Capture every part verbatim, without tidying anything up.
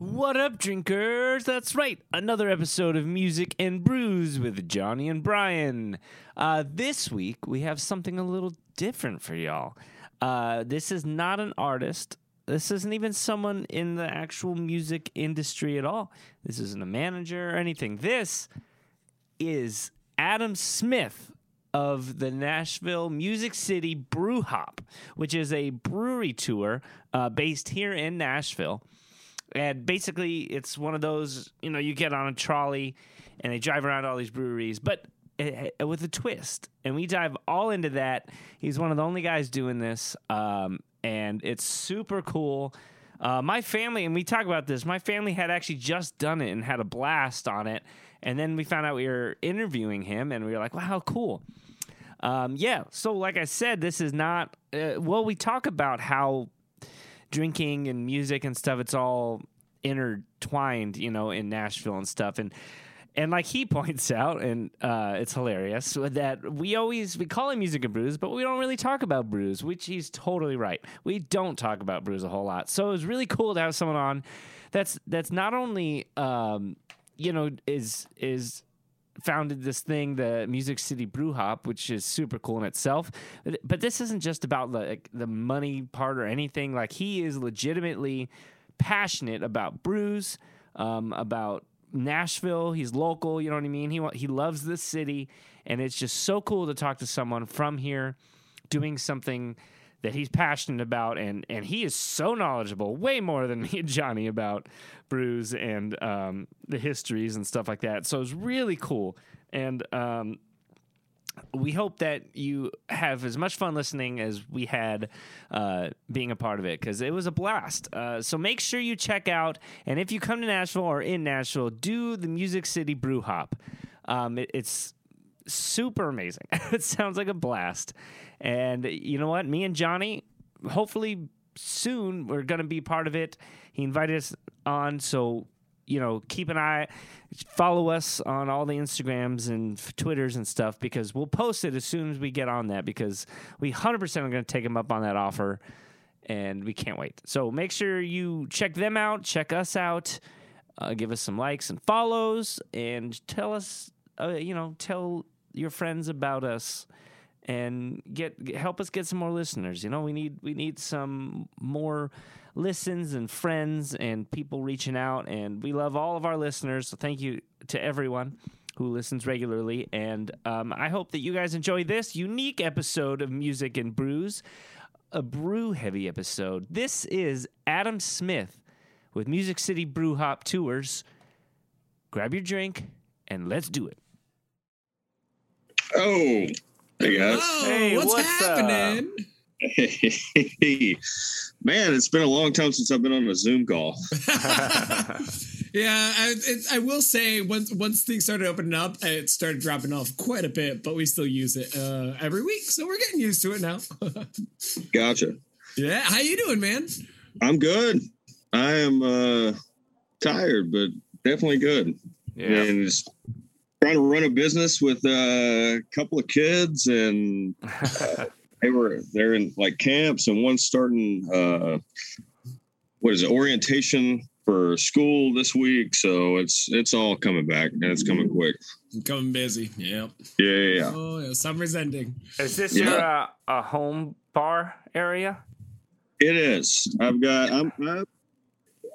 What up, drinkers? That's right, another episode of Music and Brews with Johnny and Brian. Uh, this week, we have something a little different for y'all. Uh, this is not an artist. This isn't even someone in the actual music industry at all. This isn't a manager or anything. This is Adam Smith of the Nashville Music City Brew Hop, which is a brewery tour uh, based here in Nashville. And basically, it's one of those, you know, you get on a trolley and they drive around all these breweries, but it, it, with a twist. And we dive all into that. He's one of the only guys doing this, um, and it's super cool. Uh, my family, and we talk about this, my family had actually just done it and had a blast on it. And then we found out we were interviewing him, and we were like, wow, how cool. Um, yeah, so like I said, this is not... Uh, well, we talk about how drinking and music and stuff, it's all intertwined, you know, in Nashville and stuff. And and like he points out, and uh, it's hilarious, that we always... We call it Music and Brews, but we don't really talk about brews, which he's totally right. We don't talk about brews a whole lot. So it was really cool to have someone on that's, that's not only... Um, you know, is is founded this thing, the Music City Brew Hop, which is super cool in itself. But this isn't just about the, like, the money part or anything. Like, he is legitimately passionate about brews, um, about Nashville. He's local, you know what I mean? He he loves this city, and it's just so cool to talk to someone from here doing something that he's passionate about, and and he is so knowledgeable, way more than me and Johnny, about brews and um, the histories and stuff like that. So it's really cool, and um, we hope that you have as much fun listening as we had uh, being a part of it, because it was a blast. Uh, so make sure you check out, and if you come to Nashville or in Nashville, do the Music City Brew Hop. Um, it, it's super amazing. It sounds like a blast. And you know what? Me and Johnny, hopefully soon, we're going to be part of it. He invited us on, so, you know, keep an eye. Follow us on all the Instagrams and Twitters and stuff, because we'll post it as soon as we get on that, because we one hundred percent are going to take him up on that offer, and we can't wait. So make sure you check them out, check us out, uh, give us some likes and follows, and tell us, uh, you know, tell your friends about us. And get help us get some more listeners. You know, we need we need some more listens and friends and people reaching out. And we love all of our listeners. So thank you to everyone who listens regularly. And um, I hope that you guys enjoy this unique episode of Music and Brews, a brew-heavy episode. This is Adam Smith with Music City Brew Hop Tours. Grab your drink and let's do it. Oh. Hey guys. Whoa, hey, what's, what's happening? Man, it's been a long time since I've been on a Zoom call. Yeah, I, it, I will say once once things started opening up, it started dropping off quite a bit, but we still use it uh, every week, so we're getting used to it now. Gotcha. Yeah, how you doing, man? I'm good. I am uh, tired, but definitely good. Yeah. And it's trying to run a business with a couple of kids, and uh, they were they're in like camps, and one's starting uh, what is it orientation for school this week. So it's it's all coming back, and it's coming quick. I'm coming busy. Yep. Yeah. Yeah. yeah. Oh, yeah, summer's ending. Is this yeah. your uh, a home bar area? It is. I've got. I'm. I'm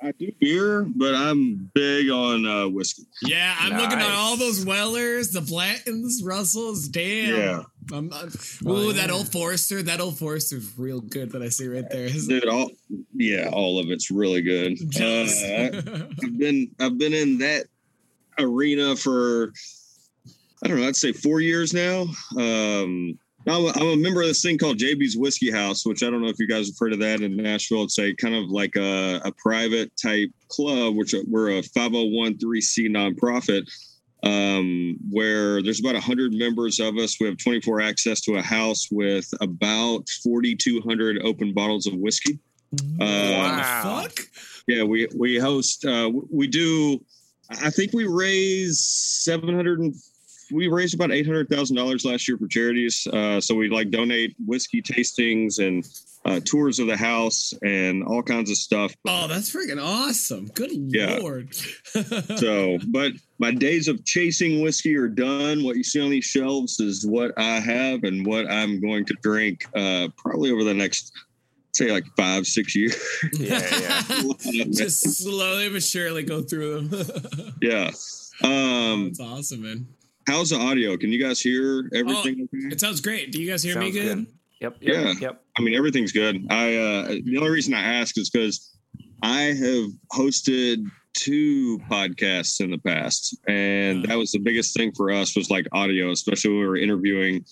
I do beer, but I'm big on uh, whiskey. Yeah, I'm nice. Looking at all those Wellers, the Blattons, Russells. Damn. Yeah. I'm, I'm, ooh, that old Forester. That old Forester's real good that I see right there. Dude, all, yeah, all of it's really good. Yes. Uh, I, I've been I've been in that arena for, I don't know, I'd say four years now. Um, I'm a, I'm a member of this thing called J B's Whiskey House, which I don't know if you guys have heard of that in Nashville. It's a kind of like a, a private type club, which we're a five oh one c nonprofit, um, where there's about one hundred members of us. We have twenty-four access to a house with about forty-two hundred open bottles of whiskey. Wow. Uh, fuck? Yeah, we, we host, uh, we do, I think we raise seven hundred fifty. We raised about eight hundred thousand dollars last year for charities. Uh, so we like donate whiskey tastings and uh, tours of the house and all kinds of stuff. Oh, that's freaking awesome. Good yeah. Lord. So, but my days of chasing whiskey are done. What you see on these shelves is what I have and what I'm going to drink uh, probably over the next, say, like five, six years. Yeah, yeah. Just slowly but surely go through them. Yeah. Um, that's awesome, man. How's the audio? Can you guys hear everything? Oh, it sounds great. Do you guys hear sounds me good? good? Yep. yep yeah. Yep. I mean, everything's good. I uh, the only reason I ask is because I have hosted two podcasts in the past, and that was the biggest thing for us was like audio, especially when we were interviewing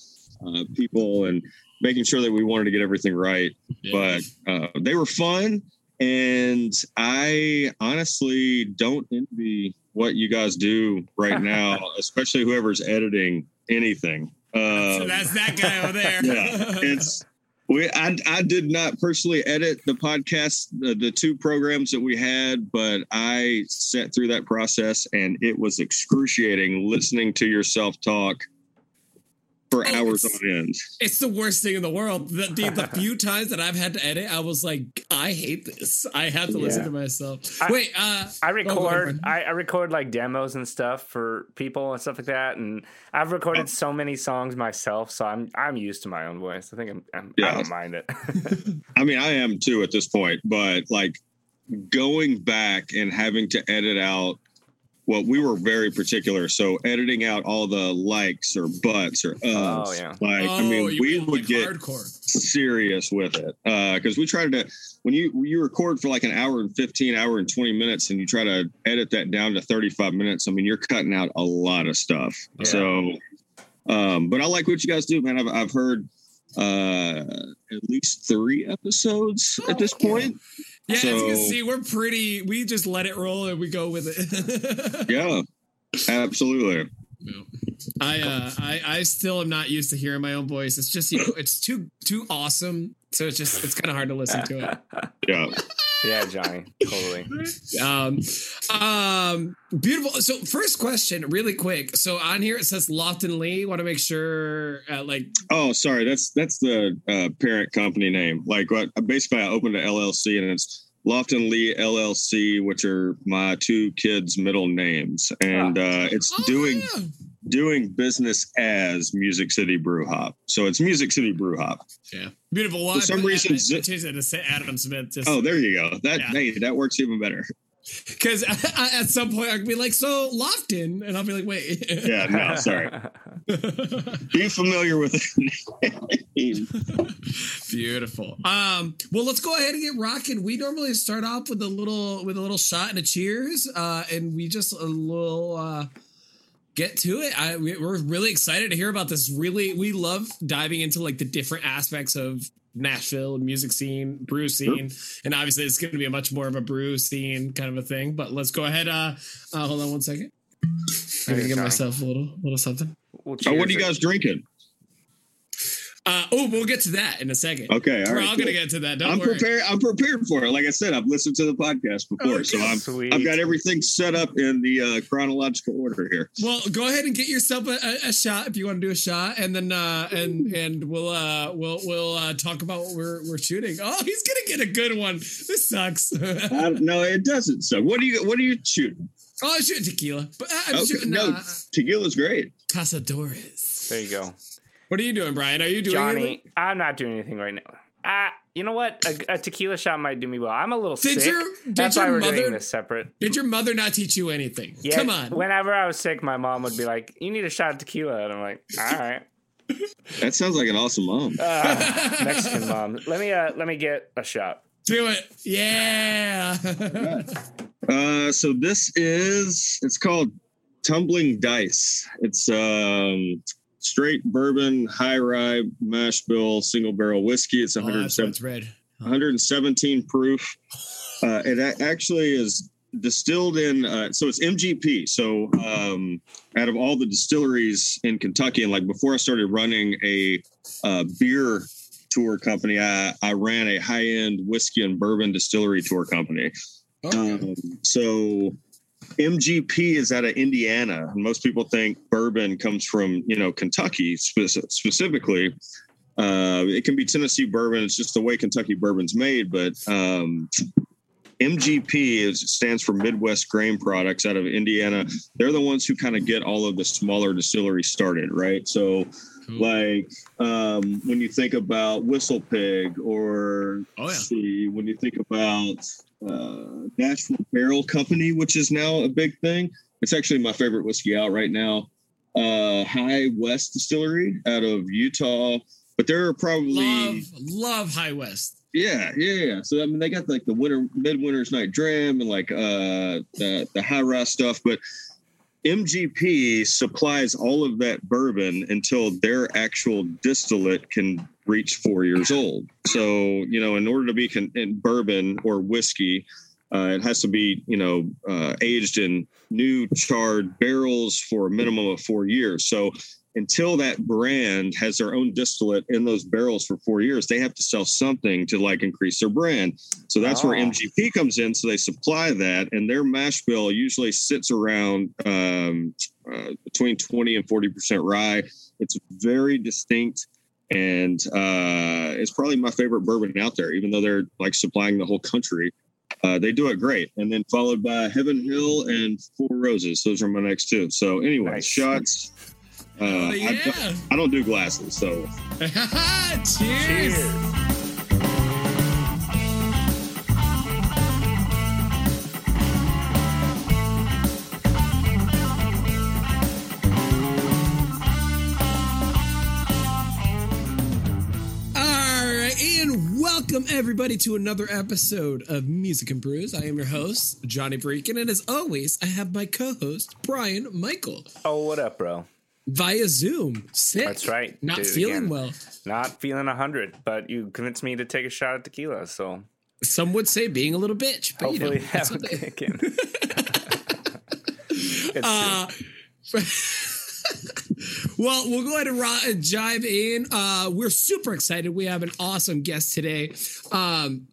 uh, people and making sure that we wanted to get everything right. Yeah. But uh, they were fun, and I honestly don't envy what you guys do right now, especially whoever's editing anything. Um, so that's that guy over there. Yeah, it's we. I I did not personally edit the podcast, uh, the two programs that we had, but I sat through that process, and it was excruciating listening to yourself talk for oh, hours on end. It's the worst thing in the world. The, the, the few times that I've had to edit, I was like, I hate this. I have to yeah. listen to myself. I, Wait, uh, I record, oh, I, I record like demos and stuff for people and stuff like that. And I've recorded oh. so many songs myself, so I'm I'm used to my own voice. I think I'm, I'm yeah. I don't mind it. I mean, I am too at this point, but like going back and having to edit out. Well, we were very particular, so editing out all the likes or butts or uhs, oh, yeah. like oh, I mean, we mean, would like get hardcore. serious with it because uh, we tried to when you when you record for like an hour and fifteen, hour and twenty minutes, and you try to edit that down to thirty-five minutes. I mean, you're cutting out a lot of stuff. Yeah. So, um, but I like what you guys do, man. I've I've heard uh, at least three episodes oh, at this yeah. point. Yeah, so, as you can see, we're pretty, we just let it roll and we go with it. Yeah, absolutely. No. I, uh, I I still am not used to hearing my own voice. It's just, you know, it's too, too awesome. So it's just, it's kind of hard to listen to it. Yeah. Yeah, Johnny, totally. Um, um, beautiful. So first question, really quick. So on here, it says Loft and Lee. Want to make sure, uh, like... Oh, sorry. That's that's the uh, parent company name. Like, what? Basically, I opened an L L C, and it's Loft and Lee L L C, which are my two kids' middle names. And oh. uh, it's oh, doing... Yeah. doing business as Music City Brew Hop. So it's Music City Brew Hop. Yeah. Beautiful. Well, for some reason, Z- changed it to Adam Smith. Just, oh, there you go. That yeah. hey, that works even better. Because at some point, I could be like, so Lofton. And I'll be like, wait. Yeah, no, sorry. Be familiar with the name. Beautiful. Um, well, let's go ahead and get rocking. We normally start off with a little with a little shot and a cheers. Uh, and we just a little... Uh, Get to it. I, we're really excited to hear about this. Really, we love diving into like the different aspects of Nashville music scene, brew scene. Sure. And obviously it's going to be a much more of a brew scene kind of a thing. But let's go ahead. Uh, uh, hold on one second. I'm going to give myself a little little something. Well, oh, what are you guys drinking? Uh, oh, we'll get to that in a second. Okay, all we're right, all cool. gonna get to that. Don't I'm worry. prepared. I'm prepared for it. Like I said, I've listened to the podcast before, okay, so I'm, I've got everything set up in the uh, chronological order here. Well, go ahead and get yourself a, a, a shot if you want to do a shot, and then uh, and and we'll uh, we'll we'll uh, talk about what we're we're shooting. Oh, he's gonna get a good one. This sucks. uh, no, it doesn't suck. What do you what are you shooting? Oh, I'm shooting tequila. But I'm okay. shooting no uh, tequila's great. Casadores. There you go. What are you doing, Brian? Are you doing Johnny, anything? I'm not doing anything right now. Ah, you know what? A, a tequila shot might do me well. I'm a little did sick. Your, did That's your why we're mother, doing this separate. Did your mother not teach you anything? Yeah, come on. Whenever I was sick, my mom would be like, you need a shot of tequila. And I'm like, all right. That sounds like an awesome mom. Uh, Mexican mom. Let me, uh, let me get a shot. Do it. Yeah. uh, so this is, it's called Tumbling Dice. It's, um... straight bourbon, high rye, mash bill, single barrel whiskey. It's one hundred seventeen proof. Uh, it actually is distilled in, uh, so it's M G P. So um, out of all the distilleries in Kentucky, and like before I started running a uh, beer tour company, I, I ran a high-end whiskey and bourbon distillery tour company. Okay. Um, so... M G P is out of Indiana. Most people think bourbon comes from, you know, Kentucky spe- specifically, Uh, it can be Tennessee bourbon. It's just the way Kentucky bourbon's made. But um, M G P is, stands for Midwest Grain Products out of Indiana. They're the ones who kind of get all of the smaller distilleries started, right? So, cool. like, um, when you think about Whistle Pig or oh, yeah. see, when you think about uh, National Barrel Company, which is now a big thing. It's actually my favorite whiskey out right now. Uh, High West Distillery out of Utah. But there are probably love, love High West. Yeah, yeah, yeah. So I mean, they got like the winter midwinter's night dram and like uh, the the high rise stuff. But M G P supplies all of that bourbon until their actual distillate can reach four years old. So you know, in order to be con- in bourbon or whiskey, uh, it has to be you know uh, aged in new charred barrels for a minimum of four years. So until that brand has their own distillate in those barrels for four years, they have to sell something to like increase their brand. So that's oh. where M G P comes in. So they supply that, and their mash bill usually sits around um, uh, between twenty and forty percent rye. It's very distinct, and uh, it's probably my favorite bourbon out there, even though they're like supplying the whole country. Uh, they do it great. And then followed by Heaven Hill and Four Roses. Those are my next two. So anyway, nice. Shots. Uh, oh, yeah. I, don't, I don't do glasses, so. Cheers. Cheers. Welcome, everybody, to another episode of Music and Brews. I am your host, Johnny Breakin, and as always, I have my co-host, Brian Michael. Oh, what up, bro? Via Zoom. Sick. That's right. Not dude, feeling again, well. Not feeling one hundred, but you convinced me to take a shot at tequila, so. Some would say being a little bitch, but hopefully you know. That's what they can. It's uh, true. Well, we'll go ahead and rock and jive in. Uh, we're super excited. We have an awesome guest today. Um,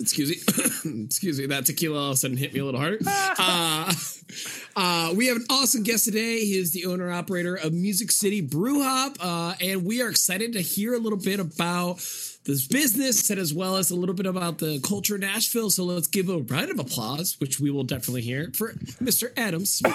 excuse me. excuse me. That tequila all of a sudden hit me a little harder. Uh, uh, we have an awesome guest today. He is the owner-operator of Music City Brew Hop, uh, and we are excited to hear a little bit about this business and as well as a little bit about the culture in Nashville. So let's give a round of applause, which we will definitely hear, for Mister Adam Smith.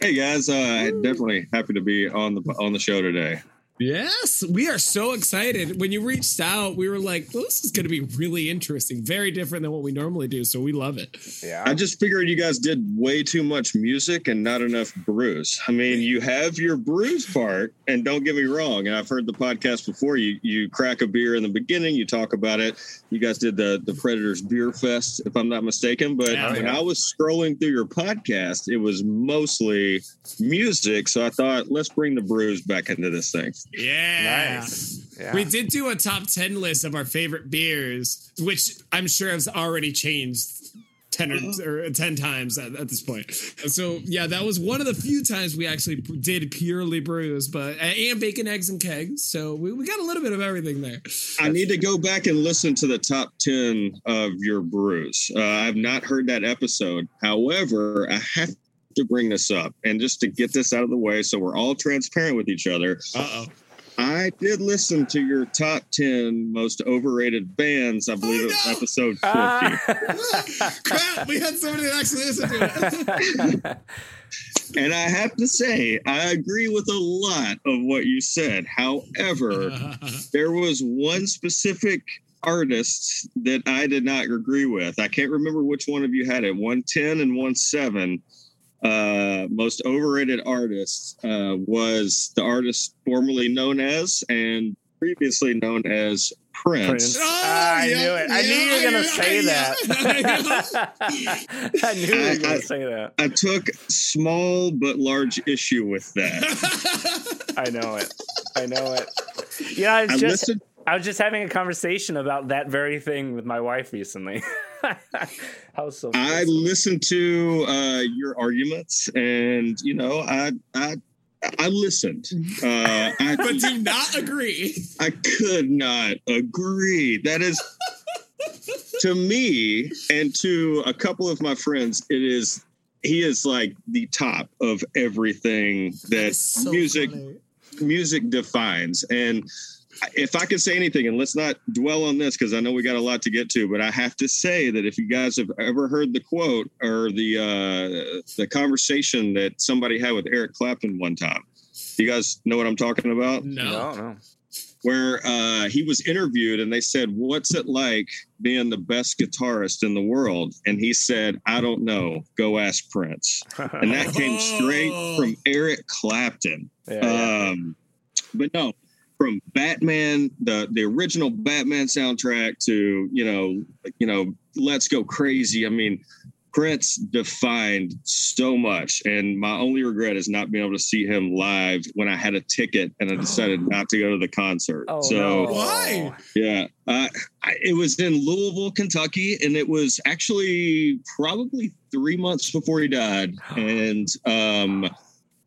Hey guys, uh, definitely happy to be on the on the show today. Yes, we are so excited. When you reached out, we were like, well, this is going to be really interesting, very different than what we normally do, so we love it. Yeah, I just figured you guys did way too much music and not enough brews. I mean, you have your brews part, and don't get me wrong, and I've heard the podcast before, you you crack a beer in the beginning, you talk about it. You guys did the, the Predators Beer Fest, if I'm not mistaken, but yeah, when yeah. I was scrolling through your podcast, it was mostly music, so I thought, let's bring the brews back into this thing. Yeah. Nice. Yeah. We did do a top ten list of our favorite beers, which I'm sure has already changed ten or ten times at, at this point. So, yeah, that was one of the few times we actually did purely brews, but and bacon, eggs, and kegs. So we, we got a little bit of everything there. I need to go back and listen to the top ten of your brews. Uh, I've not heard that episode. However, I have to bring this up, and just to get this out of the way so we're all transparent with each other. Uh-oh. I did listen to your top ten most overrated bands. I believe oh, it was no. episode fifty. Ah. Crap, we had somebody that actually listened to it. And I have to say, I agree with a lot of what you said. However, there was one specific artist that I did not agree with. I can't remember which one of you had it, one ten and one seven. Uh, most overrated artist uh, was the artist formerly known as and previously known as Prince. Prince. Oh, ah, I yeah, knew it. Yeah, I knew you were going to yeah, say yeah, that. Yeah. I knew you were going to say that. I took small but large issue with that. I know it. I know it. Yeah, I was, I, just, listened- I was just having a conversation about that very thing with my wife recently. So I listened to uh, your arguments, and you know, I I I listened, uh, I, but do not agree. I could not agree. That is, to me and to a couple of my friends, it is. He is like the top of everything that, that is so music. Funny. music defines. And if I could say anything, and let's not dwell on this because I know we got a lot to get to, but I have to say that if you guys have ever heard the quote or the uh, the conversation that somebody had with Eric Clapton one time, you guys know what I'm talking about? No. no. Where uh, he was interviewed and they said, what's it like being the best guitarist in the world? And he said, I don't know. Go ask Prince. And that came straight from Eric Clapton. Yeah, yeah. Um, but no. From Batman, the, the original Batman soundtrack to, you know, you know, Let's Go Crazy. I mean, Prince defined so much. And my only regret is not being able to see him live when I had a ticket and I decided not to go to the concert. Oh, so no. Why? Yeah. Uh, I, it was in Louisville, Kentucky, and it was actually probably three months before he died. And, um,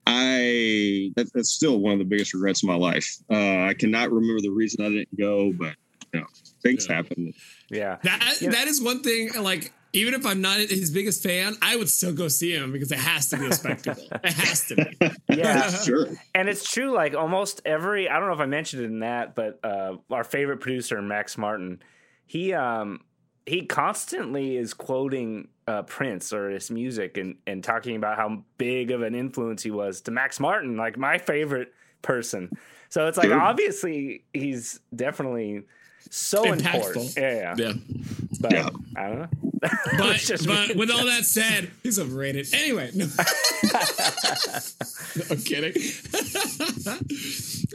I that, that's still one of the biggest regrets of my life. Uh, I cannot remember the reason I didn't go, but you know, things yeah. happen. Yeah, that yeah. that is one thing. Like, even if I'm not his biggest fan, I would still go see him because it has to be a spectacle. It has to be. Yeah, sure. And it's true. Like almost every, I don't know if I mentioned it in that, but uh, our favorite producer Max Martin, he um, he constantly is quoting Uh, Prince or his music and, and talking about how big of an influence he was to Max Martin, like my favorite person. So it's like, Dude. obviously he's definitely so Impactful. important. Yeah. yeah. yeah. But yeah. I don't know. But, but with all that said, he's overrated. Anyway. No, I'm kidding.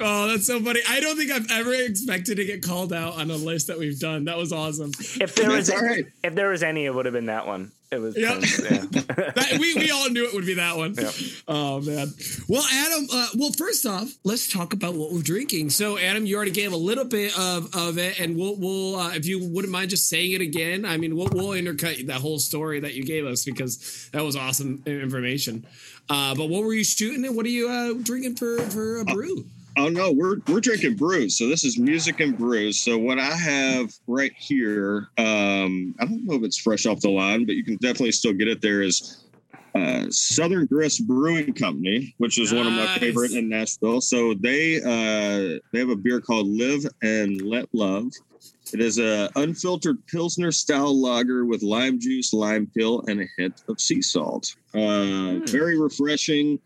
Oh, that's so funny. I don't think I've ever expected to get called out on a list that we've done. That was awesome. If there was any, right. if there was any, it would have been that one. It was yep. yeah. that, we we all knew it would be that one. Yep. Oh man. Well, Adam. Uh, well, first off, let's talk about what we're drinking. So, Adam, you already gave a little bit of, of it, and we'll we'll uh, if you wouldn't mind just saying it again. I mean, we'll we'll intercut that whole story that you gave us because that was awesome information. Uh, but what were you shooting, and what are you uh, drinking for for a brew? Oh, oh no, we're we're drinking brews. So this is music and brews. So what I have right here, um, I don't know if it's fresh off the line, but you can definitely still get it. There is uh, Southern Grist Brewing Company, which is nice. one of my favorite in Nashville. So they uh, they have a beer called Live and Let Love. It is a unfiltered Pilsner style lager with lime juice, lime peel, and a hint of sea salt. Uh, mm. Very refreshing.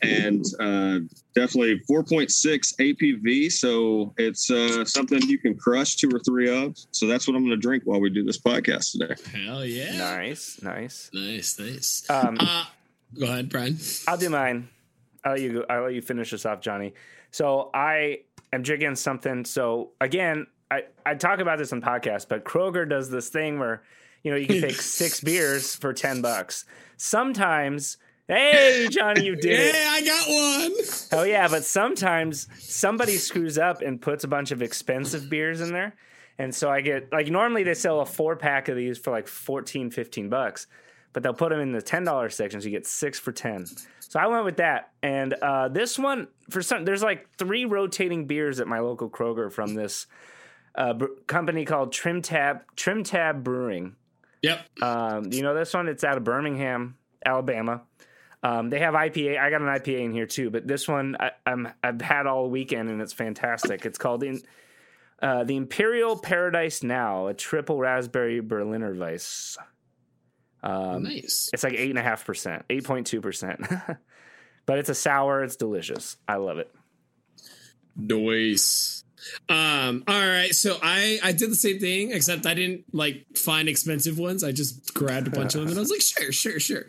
And uh, definitely four point six A P V, so it's uh, something you can crush two or three of. So that's what I'm going to drink while we do this podcast today. Hell yeah. Nice, nice. Nice, nice. Um, uh, go ahead, Brian. I'll do mine. I'll let, you go, I'll let you finish this off, Johnny. So I am drinking something. So, again, I, I talk about this on podcasts, but Kroger does this thing where, you know, you can pick six beers for ten bucks. Sometimes... Hey, Johnny, you did it. Yeah, I got one. Oh, yeah, but sometimes somebody screws up and puts a bunch of expensive beers in there. And so I get, like, normally they sell a four-pack of these for, like, fourteen, fifteen bucks. But they'll put them in the ten dollar section, so you get six for ten. So I went with that. And uh, this one, for some, there's, like, three rotating beers at my local Kroger from this uh, br- company called Trim Tab, Trim Tab Brewing. Yep. Um, you know this one? It's out of Birmingham, Alabama. Um, they have I P A. I got an I P A in here too, but this one I, I'm, I've had all weekend and it's fantastic. It's called in, uh, the Imperial Paradise Now, a triple raspberry Berliner Weiss. Um, nice. It's like eight and a half percent, eight point two percent, but it's a sour. It's delicious. I love it. Nice. Um, all right. So I, I did the same thing, except I didn't like find expensive ones. I just grabbed a bunch of them and I was like, sure, sure, sure.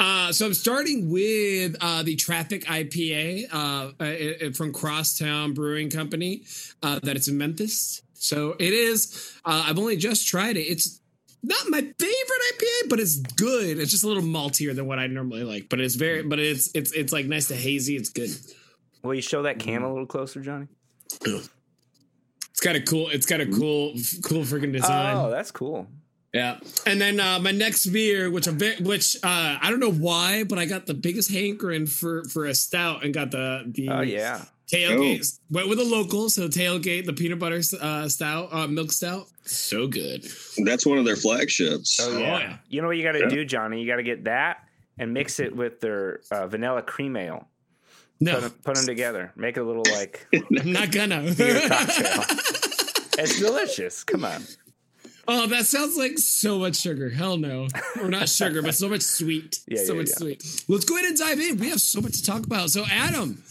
Uh, so I'm starting with, uh, the Traffic I P A, uh, it, it, from Crosstown Brewing Company, uh, that it's in Memphis. So it is, uh, I've only just tried it. It's not my favorite I P A, but it's good. It's just a little maltier than what I normally like, but it's very, but it's, it's, it's like nice to hazy. It's good. Will you show that cam a little closer, Johnny? It's got a cool, it's got a cool, cool freaking design. Oh, that's cool. Yeah. And then uh, my next beer, which I'm very, which uh, I don't know why, but I got the biggest hankering for, for a stout and got the, the oh, yeah. Tailgate. Oh. Went with a local. So Tailgate, the peanut butter uh, stout, uh, milk stout. So good. That's one of their flagships. Oh, yeah. Oh, yeah. You know what you got to yeah. do, Johnny? You got to get that and mix it with their uh, vanilla cream ale. No. Put them, put them together. Make a little like. I'm not gonna. Beer cocktail. It's delicious. Come on. Oh, that sounds like so much sugar. Hell no. Or not sugar, but so much sweet. Yeah, so yeah, much yeah. sweet. Let's go ahead and dive in. We have so much to talk about. So, Adam,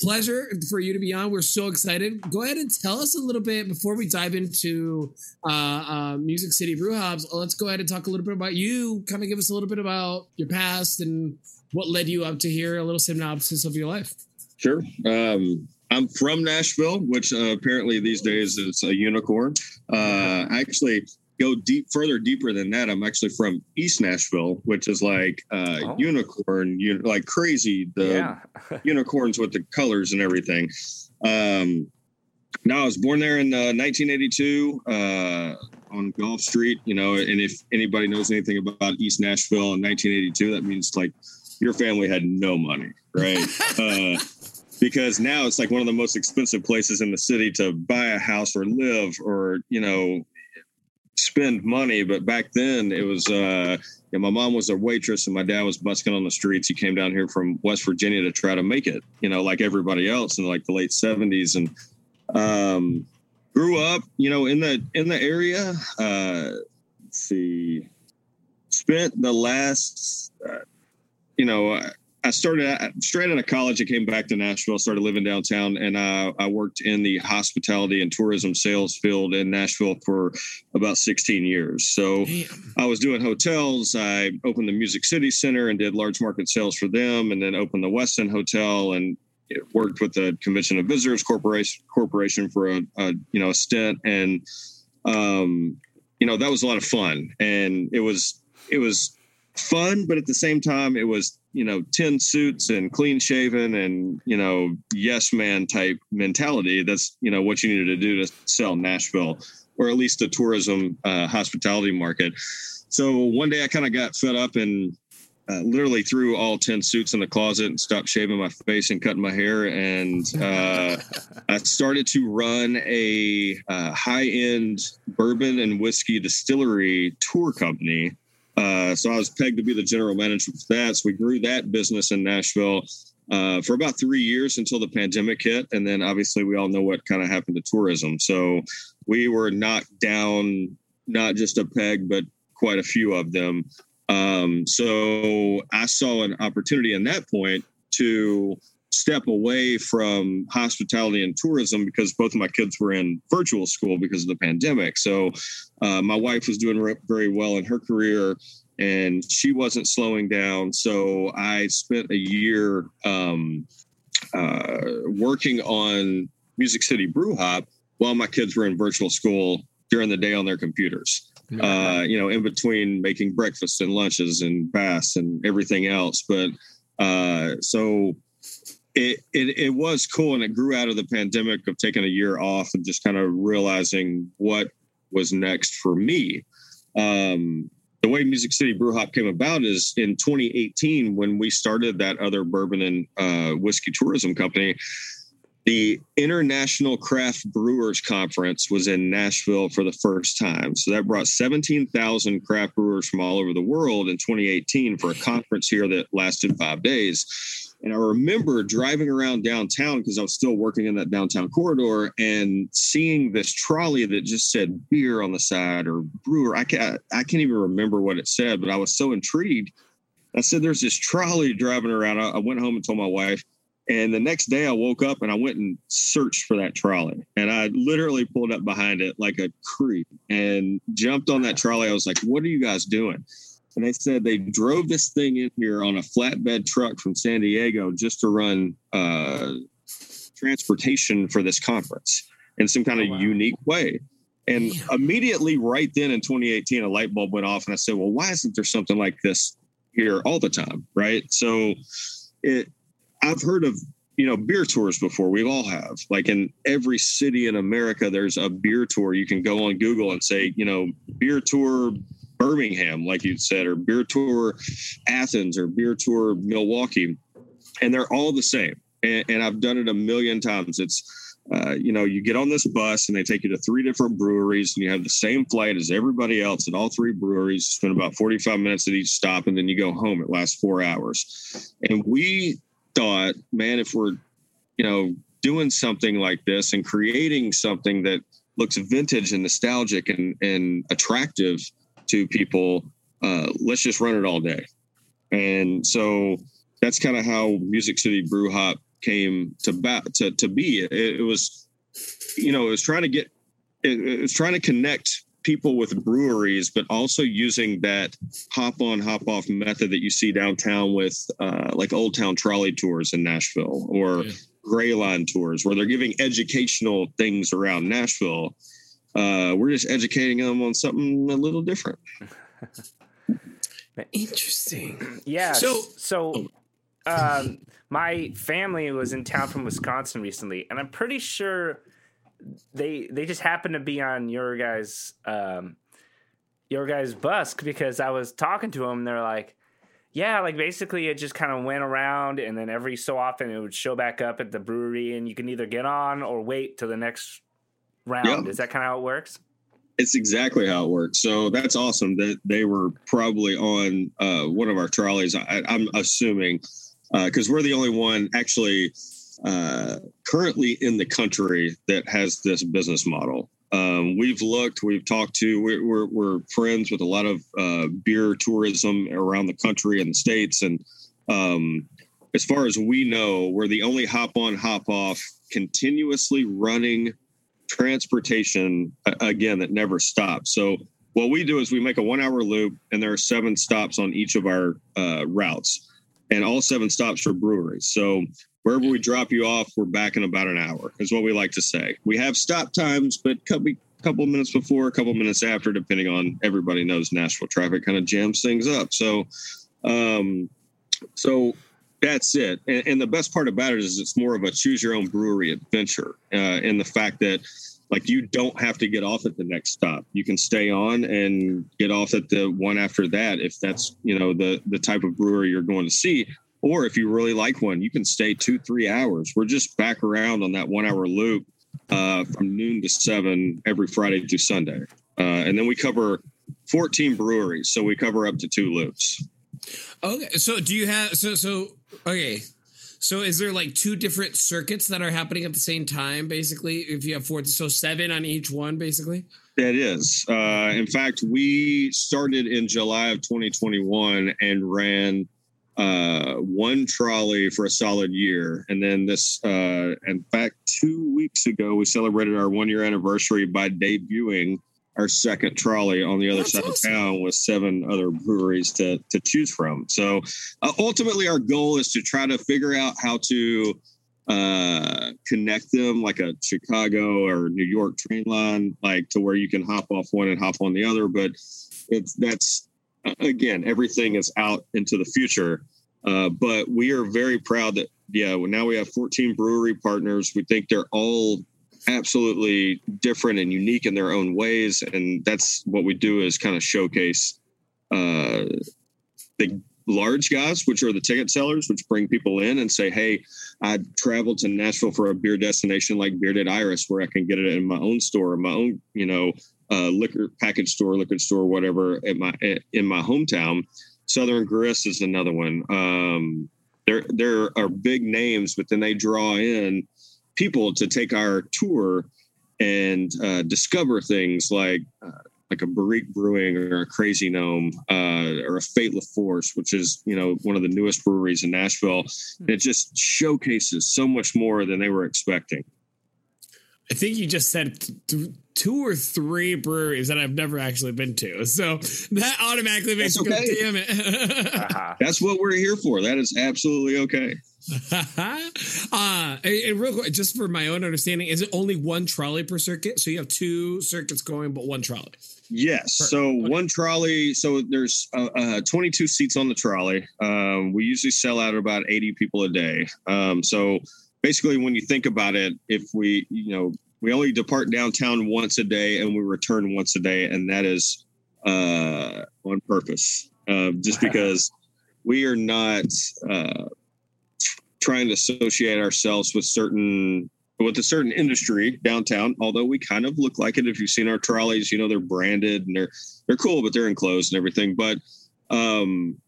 pleasure for you to be on. We're so excited. Go ahead and tell us a little bit before we dive into uh, uh, Music City Brew Hops. Let's go ahead and talk a little bit about you. Kind of give us a little bit about your past and what led you up to here, a little synopsis of your life. Sure. Um I'm from Nashville, which uh, apparently these days is a unicorn. Uh, I actually go deep, further deeper than that. I'm actually from East Nashville, which is like uh, oh. unicorn, un- like crazy, the yeah. unicorns with the colors and everything. Um, no, I was born there in uh, nineteen eighty-two uh, on Gulf Street, you know, and if anybody knows anything about East Nashville in nineteen eighty-two, that means like your family had no money, right? uh Because now it's like one of the most expensive places in the city to buy a house or live or, you know, spend money. But back then it was, uh, you know, my mom was a waitress and my dad was busking on the streets. He came down here from West Virginia to try to make it, you know, like everybody else in like the late seventies, and um, grew up, you know, in the, in the area. Uh, let's see, spent the last, uh, you know, uh, I started straight out of college. I came back to Nashville, started living downtown, and I, I worked in the hospitality and tourism sales field in Nashville for about sixteen years. So damn. I was doing hotels. I opened the Music City Center and did large market sales for them, and then opened the West End Hotel and worked with the Convention and Visitors Corporation Corporation for a, a you know a stint. And um, you know that was a lot of fun, and it was it was fun, but at the same time it was, you know, tin suits and clean shaven and, you know, yes man type mentality. That's, you know, what you needed to do to sell Nashville, or at least the tourism uh, hospitality market. So one day I kind of got fed up and uh, literally threw all tin suits in the closet and stopped shaving my face and cutting my hair. And uh, I started to run a uh, high end bourbon and whiskey distillery tour company. Uh, so I was pegged to be the general manager for that. So we grew that business in Nashville uh, for about three years until the pandemic hit. And then obviously we all know what kind of happened to tourism. So we were knocked down, not just a peg, but quite a few of them. Um, so I saw an opportunity in that point to step away from hospitality and tourism, because both of my kids were in virtual school because of the pandemic. So uh, my wife was doing re- very well in her career and she wasn't slowing down. So I spent a year um, uh, working on Music City Brew Hop while my kids were in virtual school during the day on their computers, uh, you know, in between making breakfasts and lunches and baths and everything else. But uh, so It, it it was cool, and it grew out of the pandemic of taking a year off and just kind of realizing what was next for me. Um, the way Music City Brew Hop came about is in twenty eighteen, when we started that other bourbon and uh, whiskey tourism company, the International Craft Brewers Conference was in Nashville for the first time. So that brought seventeen thousand craft brewers from all over the world in twenty eighteen for a conference here that lasted five days. And I remember driving around downtown because I was still working in that downtown corridor and seeing this trolley that just said beer on the side or brewer. I can't, I can't even remember what it said, but I was so intrigued. I said, there's this trolley driving around. I, I went home and told my wife. And the next day I woke up and I went and searched for that trolley. And I literally pulled up behind it like a creep and jumped on that trolley. I was like, what are you guys doing? And they said they drove this thing in here on a flatbed truck from San Diego just to run uh, transportation for this conference in some kind of oh, wow. unique way. And yeah. immediately right then in twenty eighteen, a light bulb went off. And I said, well, why isn't there something like this here all the time? Right. So it, I've heard of, you know, beer tours before. We all have. Like in every city in America, there's a beer tour. You can go on Google and say, you know, beer tour Birmingham, like you said, or beer tour Athens or beer tour Milwaukee. And they're all the same. And, and I've done it a million times. It's, uh, you know, you get on this bus and they take you to three different breweries and you have the same flight as everybody else at all three breweries. Spend about forty-five minutes at each stop and then you go home. It lasts four hours. And we thought, man, if we're, you know, doing something like this and creating something that looks vintage and nostalgic and, and attractive to people, uh, let's just run it all day. And so that's kind of how Music City Brew Hop came to ba- to, to be. It, it was, you know, it was trying to get, it, it was trying to connect people with breweries, but also using that hop on, hop off method that you see downtown with uh, like Old Town Trolley tours in Nashville, or yeah. Gray Line tours where they're giving educational things around Nashville. Uh, we're just educating them on something a little different. Interesting. Yeah. So, so um, my family was in town from Wisconsin recently, and I'm pretty sure they they just happened to be on your guys' um, your guys' bus, because I was talking to them. And they're like, yeah, like basically it just kind of went around, and then every so often it would show back up at the brewery, and you can either get on or wait till the next round. Yep. Is that kind of how it works? It's exactly how it works. So that's awesome that they were probably on uh, one of our trolleys, I, I'm assuming, because uh, we're the only one actually uh, currently in the country that has this business model. Um, we've looked, we've talked to, we're, we're, we're friends with a lot of uh, beer tourism around the country and the States. And um, as far as we know, we're the only hop on, hop off, continuously running transportation, again, that never stops. So what we do is we make a one hour loop, and there are seven stops on each of our uh, routes, and all seven stops are breweries. So wherever we drop you off, we're back in about an hour, is what we like to say. We have stop times, but a couple minutes before, a couple minutes after, depending on, everybody knows Nashville traffic kind of jams things up. So, um, so that's it. And, and the best part about it is it's more of a choose your own brewery adventure, uh, in the fact that, like, you don't have to get off at the next stop. You can stay on and get off at the one after that, if that's, you know, the, the type of brewery you're going to see. Or if you really like one, you can stay two, three hours. We're just back around on that one-hour loop uh, from noon to seven every Friday through Sunday. Uh, and then we cover fourteen breweries, so we cover up to two loops. Okay, so do you have – so so okay, so is there like two different circuits that are happening at the same time, basically, if you have four – so seven on each one, basically? That is. Uh, in fact, we started in July of twenty twenty-one and ran – uh, one trolley for a solid year. And then this, uh, in fact, two weeks ago, we celebrated our one year anniversary by debuting our second trolley on the other That's side awesome. Of town with seven other breweries to, to choose from. So uh, ultimately our goal is to try to figure out how to, uh, connect them like a Chicago or New York train line, like to where you can hop off one and hop on the other. But it's, that's, again, everything is out into the future, uh, but we are very proud that, yeah, well, now we have fourteen brewery partners. We think they're all absolutely different and unique in their own ways, and that's what we do, is kind of showcase uh, the large guys, which are the ticket sellers, which bring people in and say, hey, I traveled to Nashville for a beer destination like Bearded Iris, where I can get it in my own store, my own, you know, Uh, liquor package store, liquor store, whatever, at my in my hometown. Southern Grist is another one. Um, there there are big names, but then they draw in people to take our tour and uh, discover things like uh, like a Barrique Brewing or a Crazy Gnome uh, or a Fait la Force, which is, you know, one of the newest breweries in Nashville. And it just showcases so much more than they were expecting. I think you just said th- two or three breweries that I've never actually been to. So that automatically makes me go, damn it. uh-huh. That's what we're here for. That is absolutely okay. uh, and, and real quick, just for my own understanding, is it only one trolley per circuit? So you have two circuits going, but one trolley. Yes. Perfect. So okay. One trolley. So there's uh, uh, twenty-two seats on the trolley. Um, we usually sell out about eighty people a day. Um, so basically, when you think about it, if we, you know, we only depart downtown once a day and we return once a day, and that is uh, on purpose, uh, just because we are not uh, trying to associate ourselves with certain with a certain industry downtown. Although we kind of look like it, if you've seen our trolleys, you know, they're branded and they're they're cool, but they're enclosed and everything. But um,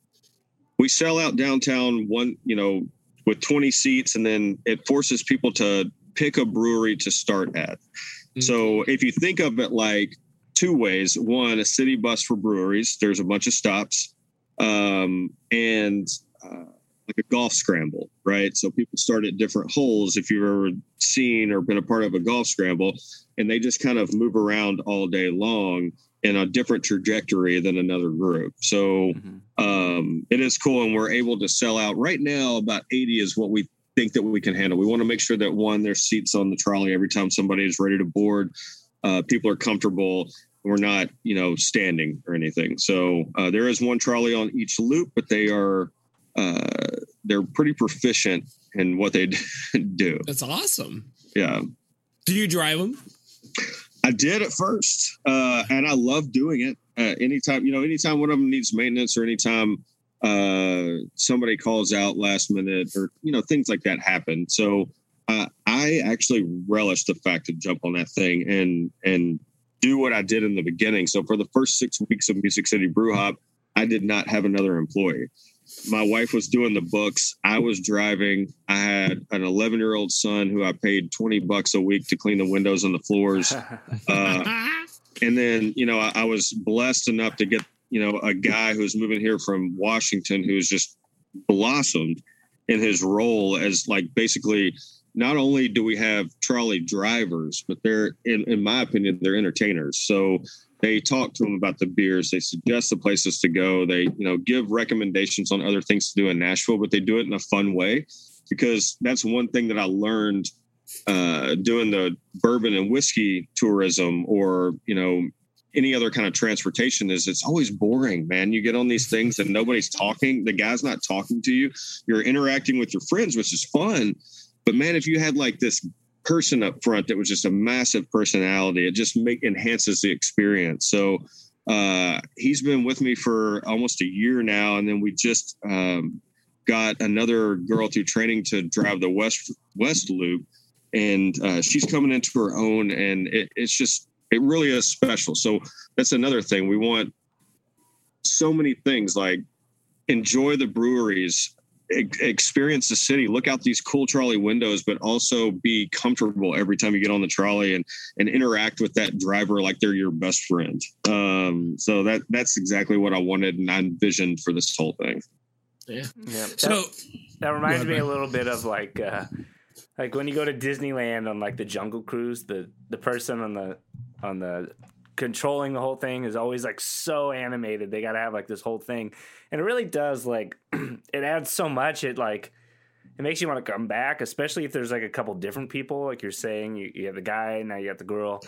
we sell out downtown one, you know. with twenty seats, and then it forces people to pick a brewery to start at. Mm-hmm. So if you think of it like two ways, one, a city bus for breweries, there's a bunch of stops, um, and uh, like a golf scramble, right? So people start at different holes, if you've ever seen or been a part of a golf scramble, and they just kind of move around all day long in a different trajectory than another group. So mm-hmm. um, it is cool. And we're able to sell out right now. About eighty is what we think that we can handle. We want to make sure that, one, there's seats on the trolley every time somebody is ready to board. Uh, people are comfortable. We're not, you know, standing or anything. So uh, there is one trolley on each loop, but they are, uh, they're pretty proficient in what they do. That's awesome. Yeah. Do you drive them? I did at first, uh, and I love doing it. Uh, anytime, you know, anytime one of them needs maintenance, or anytime uh, somebody calls out last minute, or, you know, things like that happen. So uh, I actually relish the fact to jump on that thing and and do what I did in the beginning. So for the first six weeks of Music City Brew Hop, I did not have another employee. My wife was doing the books. I was driving. I had an eleven-year-old son who I paid twenty bucks a week to clean the windows and the floors. Uh, and then, you know, I, I was blessed enough to get, you know, a guy who's moving here from Washington who's just blossomed in his role as, like, basically not only do we have trolley drivers, but they're, in, in my opinion, they're entertainers. So they talk to them about the beers. They suggest the places to go. They, you know, give recommendations on other things to do in Nashville, but they do it in a fun way, because that's one thing that I learned uh, doing the bourbon and whiskey tourism, or, you know, any other kind of transportation, is it's always boring, man. You get on these things and nobody's talking. The guy's not talking to you. You're interacting with your friends, which is fun. But, man, if you had like this person up front that was just a massive personality, it just make, enhances the experience. So uh, he's been with me for almost a year now. And then we just um, got another girl through training to drive the West West Loop. And uh, she's coming into her own. And it, it's just, it really is special. So that's another thing. We want so many things, like enjoy the breweries, experience the city, look out these cool trolley windows, but also be comfortable every time you get on the trolley and, and interact with that driver like they're your best friend. Um, so that that's exactly what I wanted and I envisioned for this whole thing. Yeah. yeah. So that, that reminds yeah, me a little bit of like, uh, like when you go to Disneyland on like the Jungle Cruise, the, the person on the, on the controlling the whole thing is always like so animated. They got to have like this whole thing, and it really does like it adds so much. It like it makes you want to come back, especially if there's like a couple different people, like you're saying. You, you have the guy, now you got the girl.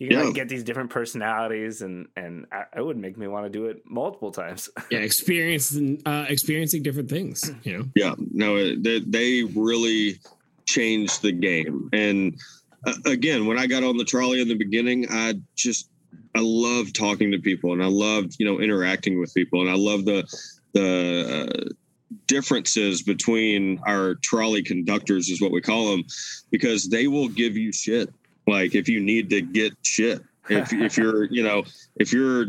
You can yeah. like get these different personalities, and and I, it would make me want to do it multiple times. yeah, experience uh, experiencing different things. You know. Yeah, no, they, they really changed the game. And uh, again, when I got on the trolley in the beginning, I just I love talking to people, and I loved, you know, interacting with people. And I love the, the uh, differences between our trolley conductors is what we call them, because they will give you shit. Like if you need to get shit, if, if you're, you know, if you're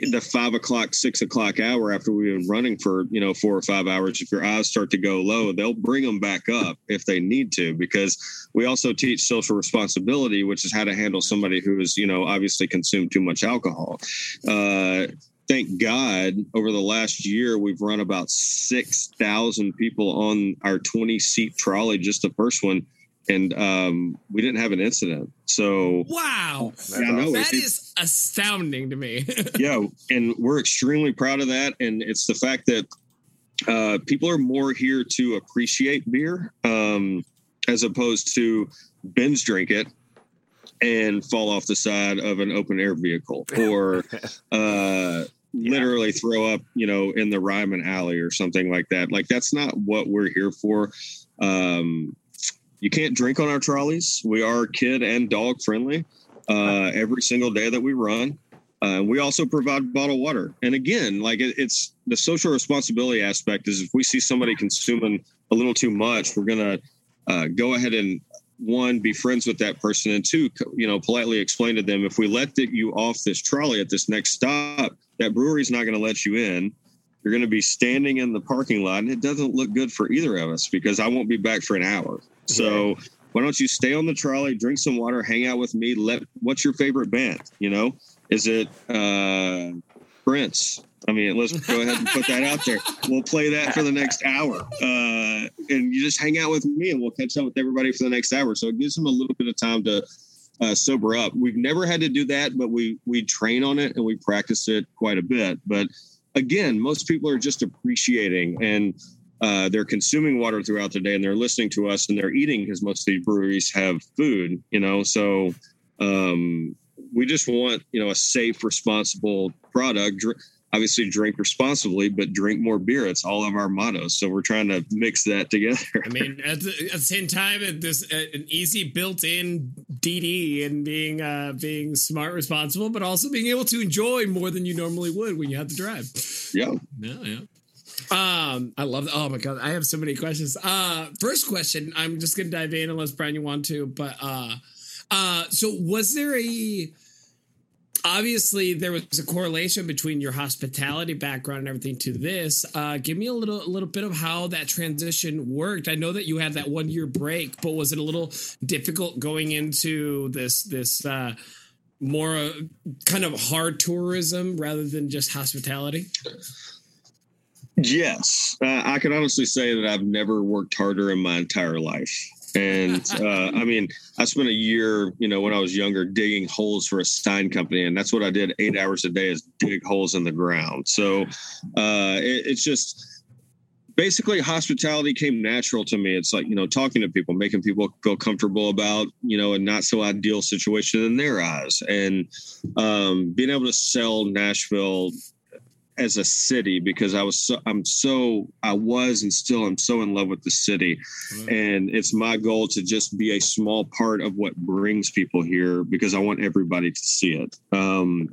in the five o'clock, six o'clock hour after we've been running for, you know, four or five hours, if your eyes start to go low, they'll bring them back up if they need to, because we also teach social responsibility, which is how to handle somebody who is, you know, obviously consumed too much alcohol. Uh, thank God over the last year, we've run about six thousand people on our twenty seat trolley, just the first one. And um, we didn't have an incident. So wow, yeah, no, that it, is astounding to me. yeah, and we're extremely proud of that. And it's the fact that uh, people are more here to appreciate beer um, as opposed to binge drink it and fall off the side of an open air vehicle, or uh, yeah. literally throw up, you know, in the Ryman Alley or something like that. Like that's not what we're here for. Um, You can't drink on our trolleys. We are kid and dog friendly uh, every single day that we run. Uh, we also provide bottled water. And again, like it, it's the social responsibility aspect is if we see somebody consuming a little too much, we're going to uh, go ahead and, one, be friends with that person. And two, you know, politely explain to them, if we let the, you off this trolley at this next stop, that brewery's not going to let you in. you're going to be standing in the parking lot, and it doesn't look good for either of us because I won't be back for an hour. So yeah. Why don't you stay on the trolley, drink some water, hang out with me. Let what's your favorite band? You know, is it uh, Prince? I mean, let's go ahead and put that out there. We'll play that for the next hour. Uh, and you just hang out with me and we'll catch up with everybody for the next hour. So it gives them a little bit of time to uh, sober up. We've never had to do that, but we, we train on it and we practice it quite a bit. But again, most people are just appreciating, and uh, they're consuming water throughout the day, and they're listening to us, and they're eating because most of these breweries have food, you know? So um, we just want, you know, a safe, responsible product. Dr- Obviously, drink responsibly, but drink more beer. It's all of our mottos. So we're trying to mix that together. I mean, at the, at the same time, this uh, an easy built-in D D and being uh, being smart, responsible, but also being able to enjoy more than you normally would when you have to drive. Yeah, yeah, yeah. Um, I love that. Oh my god, I have so many questions. Uh, first question, I'm just gonna dive in unless Brian you want to, but uh, uh, so was there a Obviously, there was a correlation between your hospitality background and everything to this. Uh, give me a little, a little bit of how that transition worked. I know that you had that one year break, but was it a little difficult going into this this uh, more uh, kind of hard tourism rather than just hospitality? Yes, uh, I can honestly say that I've never worked harder in my entire life. And, uh, I mean, I spent a year, you know, when I was younger, digging holes for a sign company. And that's what I did eight hours a day, is dig holes in the ground. So uh, it, it's just basically hospitality came natural to me. It's like, you know, talking to people, making people feel comfortable about, you know, a not so ideal situation in their eyes, and um, being able to sell Nashville as a city, because I was, so, I'm so, I was, and still I'm so in love with the city. Wow. And it's my goal to just be a small part of what brings people here, because I want everybody to see it. Um,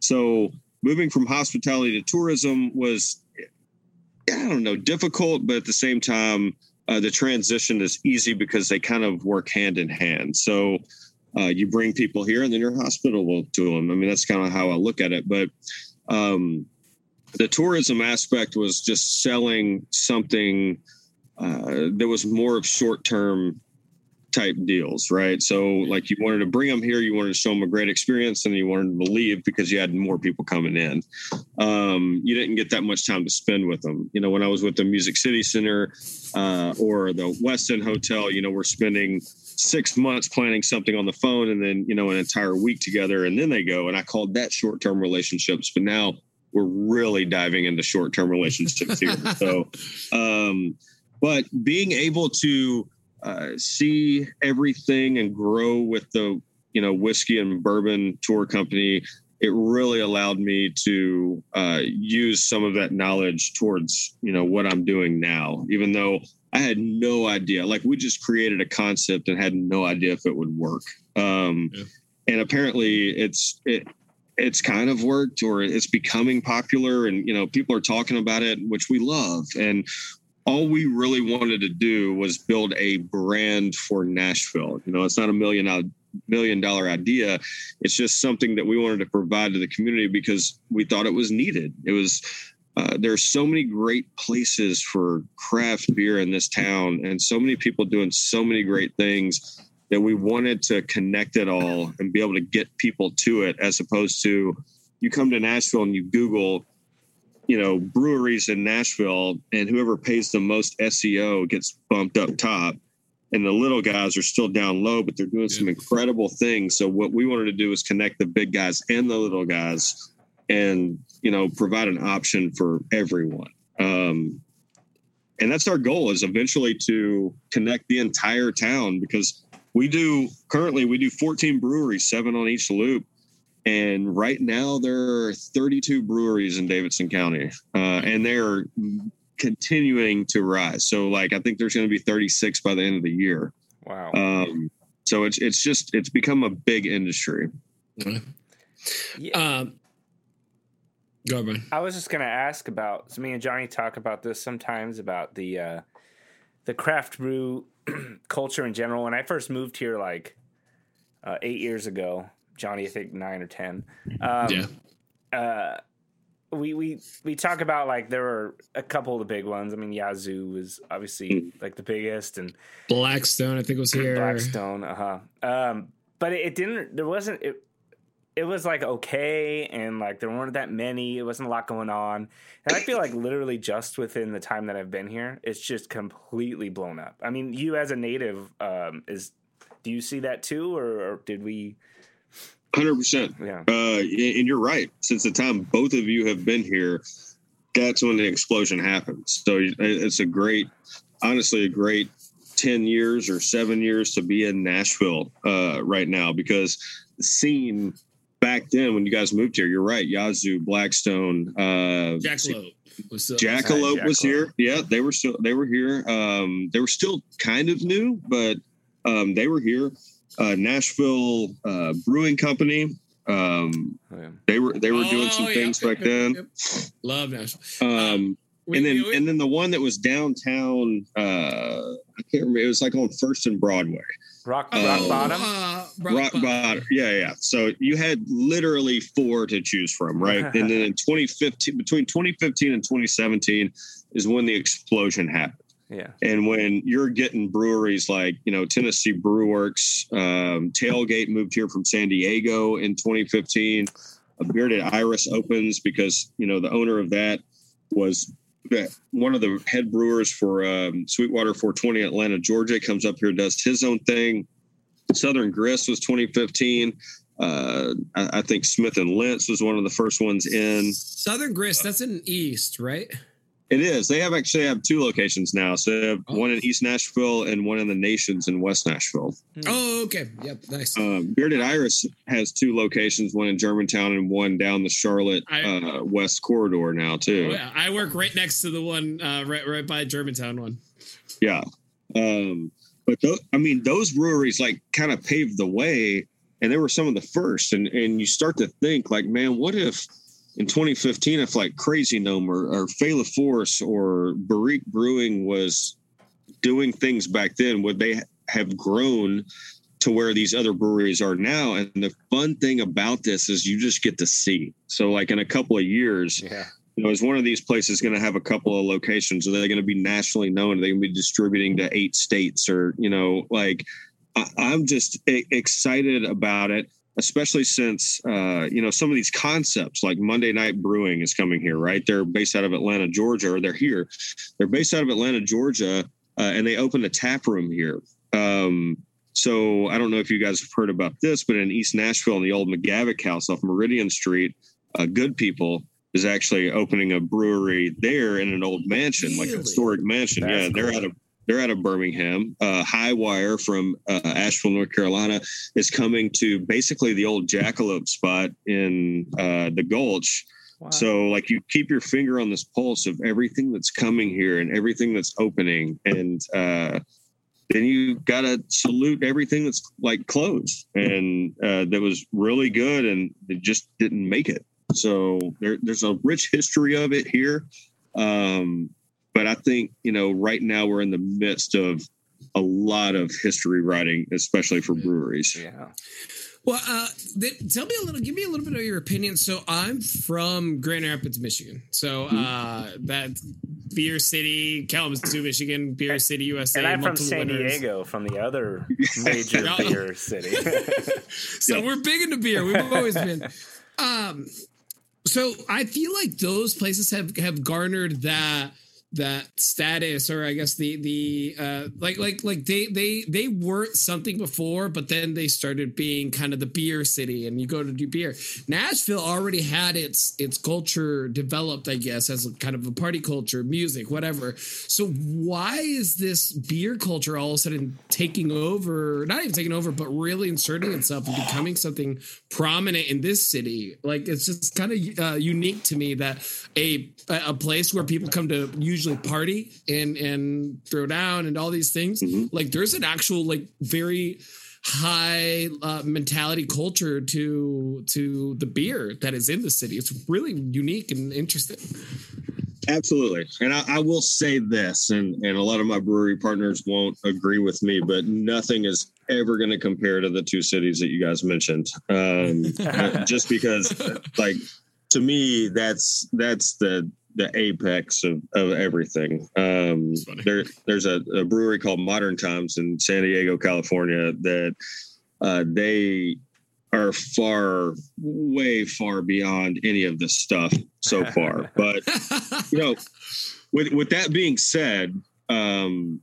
so moving from hospitality to tourism was, I don't know, difficult, but at the same time, uh, the transition is easy because they kind of work hand in hand. So uh, you bring people here and then you're hospitable to them. I mean, that's kind of how I look at it, but um, the tourism aspect was just selling something uh, that was more of short-term type deals, right? So like you wanted to bring them here, you wanted to show them a great experience, and you wanted them to leave because you had more people coming in. Um, you didn't get that much time to spend with them. You know, when I was with the Music City Center uh, or the Westin Hotel, you know, we're spending six months planning something on the phone and then, you know, an entire week together, and then they go. And I called that short-term relationships, but now we're really diving into short-term relationships here. So, um, but being able to uh, see everything and grow with the, you know, whiskey and bourbon tour company, it really allowed me to uh, use some of that knowledge towards, you know, what I'm doing now, even though I had no idea. Like, we just created a concept and had no idea if it would work. Um, yeah. And apparently it's, it, it's kind of worked, or it's becoming popular, and, you know, people are talking about it, which we love. And all we really wanted to do was build a brand for Nashville. You know, it's not a million million dollar idea. It's just something that we wanted to provide to the community because we thought it was needed. It was, uh, there are so many great places for craft beer in this town, and so many people doing so many great things, that we wanted to connect it all and be able to get people to it, as opposed to you come to Nashville and you Google, you know, breweries in Nashville, and whoever pays the most S E O gets bumped up top, and the little guys are still down low, but they're doing yeah. some incredible things. So what we wanted to do is connect the big guys and the little guys and, you know, provide an option for everyone. Um, and that's our goal, is eventually to connect the entire town, because We do currently we do fourteen breweries, seven on each loop. And right now there are thirty-two breweries in Davidson County, uh, and they're continuing to rise. So like, I think there's going to be thirty-six by the end of the year. Wow. Um, so it's, it's just, it's become a big industry. Yeah. Um, go ahead, I was just going to ask about, so me and Johnny talk about this sometimes, about the, uh, the craft brew culture in general. When I first moved here, like uh, eight years ago, Johnny, I think nine or ten. Um, yeah. Uh, we we we talk about, like, there were a couple of the big ones. I mean, Yazoo was obviously like the biggest, and Blackstone, I think, was here. Blackstone, uh huh. Um, but it, it didn't. There wasn't. It, it was like okay, and like there weren't that many. It wasn't a lot going on, and I feel like literally just within the time that I've been here, it's just completely blown up. I mean, you as a native, um, is do you see that too, or, or did we? one hundred percent. Yeah. Uh, and you're right. Since the time both of you have been here, that's when the explosion happened. So it's a great, honestly, a great ten years or seven years to be in Nashville uh, right now, because the scene back then when you guys moved here, you're right. Yazoo, Blackstone, uh, Jackalope. Was still Jackalope Jackalope was here. Yeah, they were still they were here. Um, they were still kind of new, but um, they were here. Uh, Nashville uh, Brewing Company. Um, oh, yeah. They were they were oh, doing some yeah. things back then. Yep. Love Nashville. Um, um, and then we, and then the one that was downtown. Uh, I can't remember. It was like on First and Broadway. Rock, uh, rock bottom. Uh, rock rock bottom. bottom. Yeah, yeah. So you had literally four to choose from, right? And then in twenty fifteen, between twenty fifteen and twenty seventeen, is when the explosion happened. Yeah. And when you're getting breweries like, you know, Tennessee Brew Works, um, Tailgate moved here from San Diego in twenty fifteen. A Bearded Iris opens because, you know, the owner of that was one of the head brewers for um, Sweetwater four twenty Atlanta, Georgia. Comes up here, does his own thing. Southern Grist was twenty fifteen. Uh, I, I think Smith and Lentz was one of the first ones in. Southern Grist, that's in East, right? It is. They have actually have two locations now. So they have oh. one in East Nashville and one in the Nations in West Nashville. Oh, okay. Yep. Nice. Um, Bearded Iris has two locations, one in Germantown and one down the Charlotte I, uh, West Corridor now, too. I work right next to the one uh, right, right by Germantown one. Yeah. Um, but those, I mean, those breweries like kind of paved the way, and they were some of the first. And, and you start to think like, man, what if in twenty fifteen, if like Crazy Gnome or, or Fait la Force or Barrique Brewing was doing things back then, would they have grown to where these other breweries are now? And the fun thing about this is you just get to see. So like in a couple of years, yeah. you know, is one of these places going to have a couple of locations? Are they going to be nationally known? Are they going to be distributing to eight states? Or, you know, like I, I'm just e- excited about it. Especially since, uh, you know, some of these concepts like Monday Night Brewing is coming here, right? They're based out of Atlanta, Georgia, or they're here. They're based out of Atlanta, Georgia, uh, and they opened a tap room here. Um, so I don't know if you guys have heard about this, but in East Nashville, in the old McGavick House off Meridian Street, uh, Good People is actually opening a brewery there in an old mansion, really? Like a historic mansion. That's yeah, they're cool. out of They're out of Birmingham. Uh, Highwire from uh, Asheville, North Carolina, is coming to basically the old Jackalope spot in uh, the Gulch. Wow. So, like, you keep your finger on this pulse of everything that's coming here and everything that's opening, and uh, then you gotta salute everything that's like closed and uh, that was really good and it just didn't make it. So there, there's a rich history of it here. Um, But I think, you know, right now we're in the midst of a lot of history writing, especially for breweries. Yeah. Well, uh, th- tell me a little, give me a little bit of your opinion. So I'm from Grand Rapids, Michigan. So uh, that Beer City, Kalamazoo, Michigan, Beer City, U S A. And I'm from San winners. Diego, from the other major beer city. So yeah. We're big into beer. We've always been. Um, so I feel like those places have, have garnered that. that status, or I guess the the uh like like like they they they weren't something before, but then they started being kind of the beer city, and you go to do beer. Nashville already had its its culture developed, I guess, as a kind of a party culture, music, whatever. So why is this beer culture all of a sudden taking over, not even taking over, but really inserting itself and becoming something prominent in this city? Like, it's just kind of uh, unique to me that a a place where people come to usually party and and throw down and all these things, mm-hmm. like there's an actual like very high uh, mentality culture to to the beer that is in the city. It's really unique and interesting. Absolutely. And I, I will say this, and, and a lot of my brewery partners won't agree with me, but nothing is ever going to compare to the two cities that you guys mentioned. Um, just because like to me, that's that's the the apex of, of everything. Um, there, there's a, a brewery called Modern Times in San Diego, California, that uh, they are far, way far beyond any of this stuff so far. But, you know, with with that being said, um,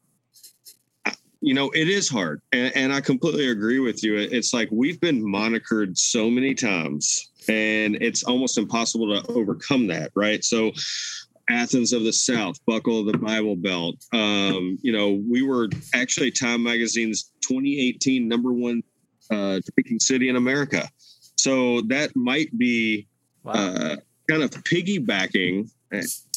I, you know, it is hard. And, and I completely agree with you. It's like we've been monikered so many times. And it's almost impossible to overcome that, right? So Athens of the South, Buckle of the Bible Belt. Um, you know, we were actually Time Magazine's twenty eighteen number one uh, drinking city in America. So that might be wow. uh, kind of piggybacking,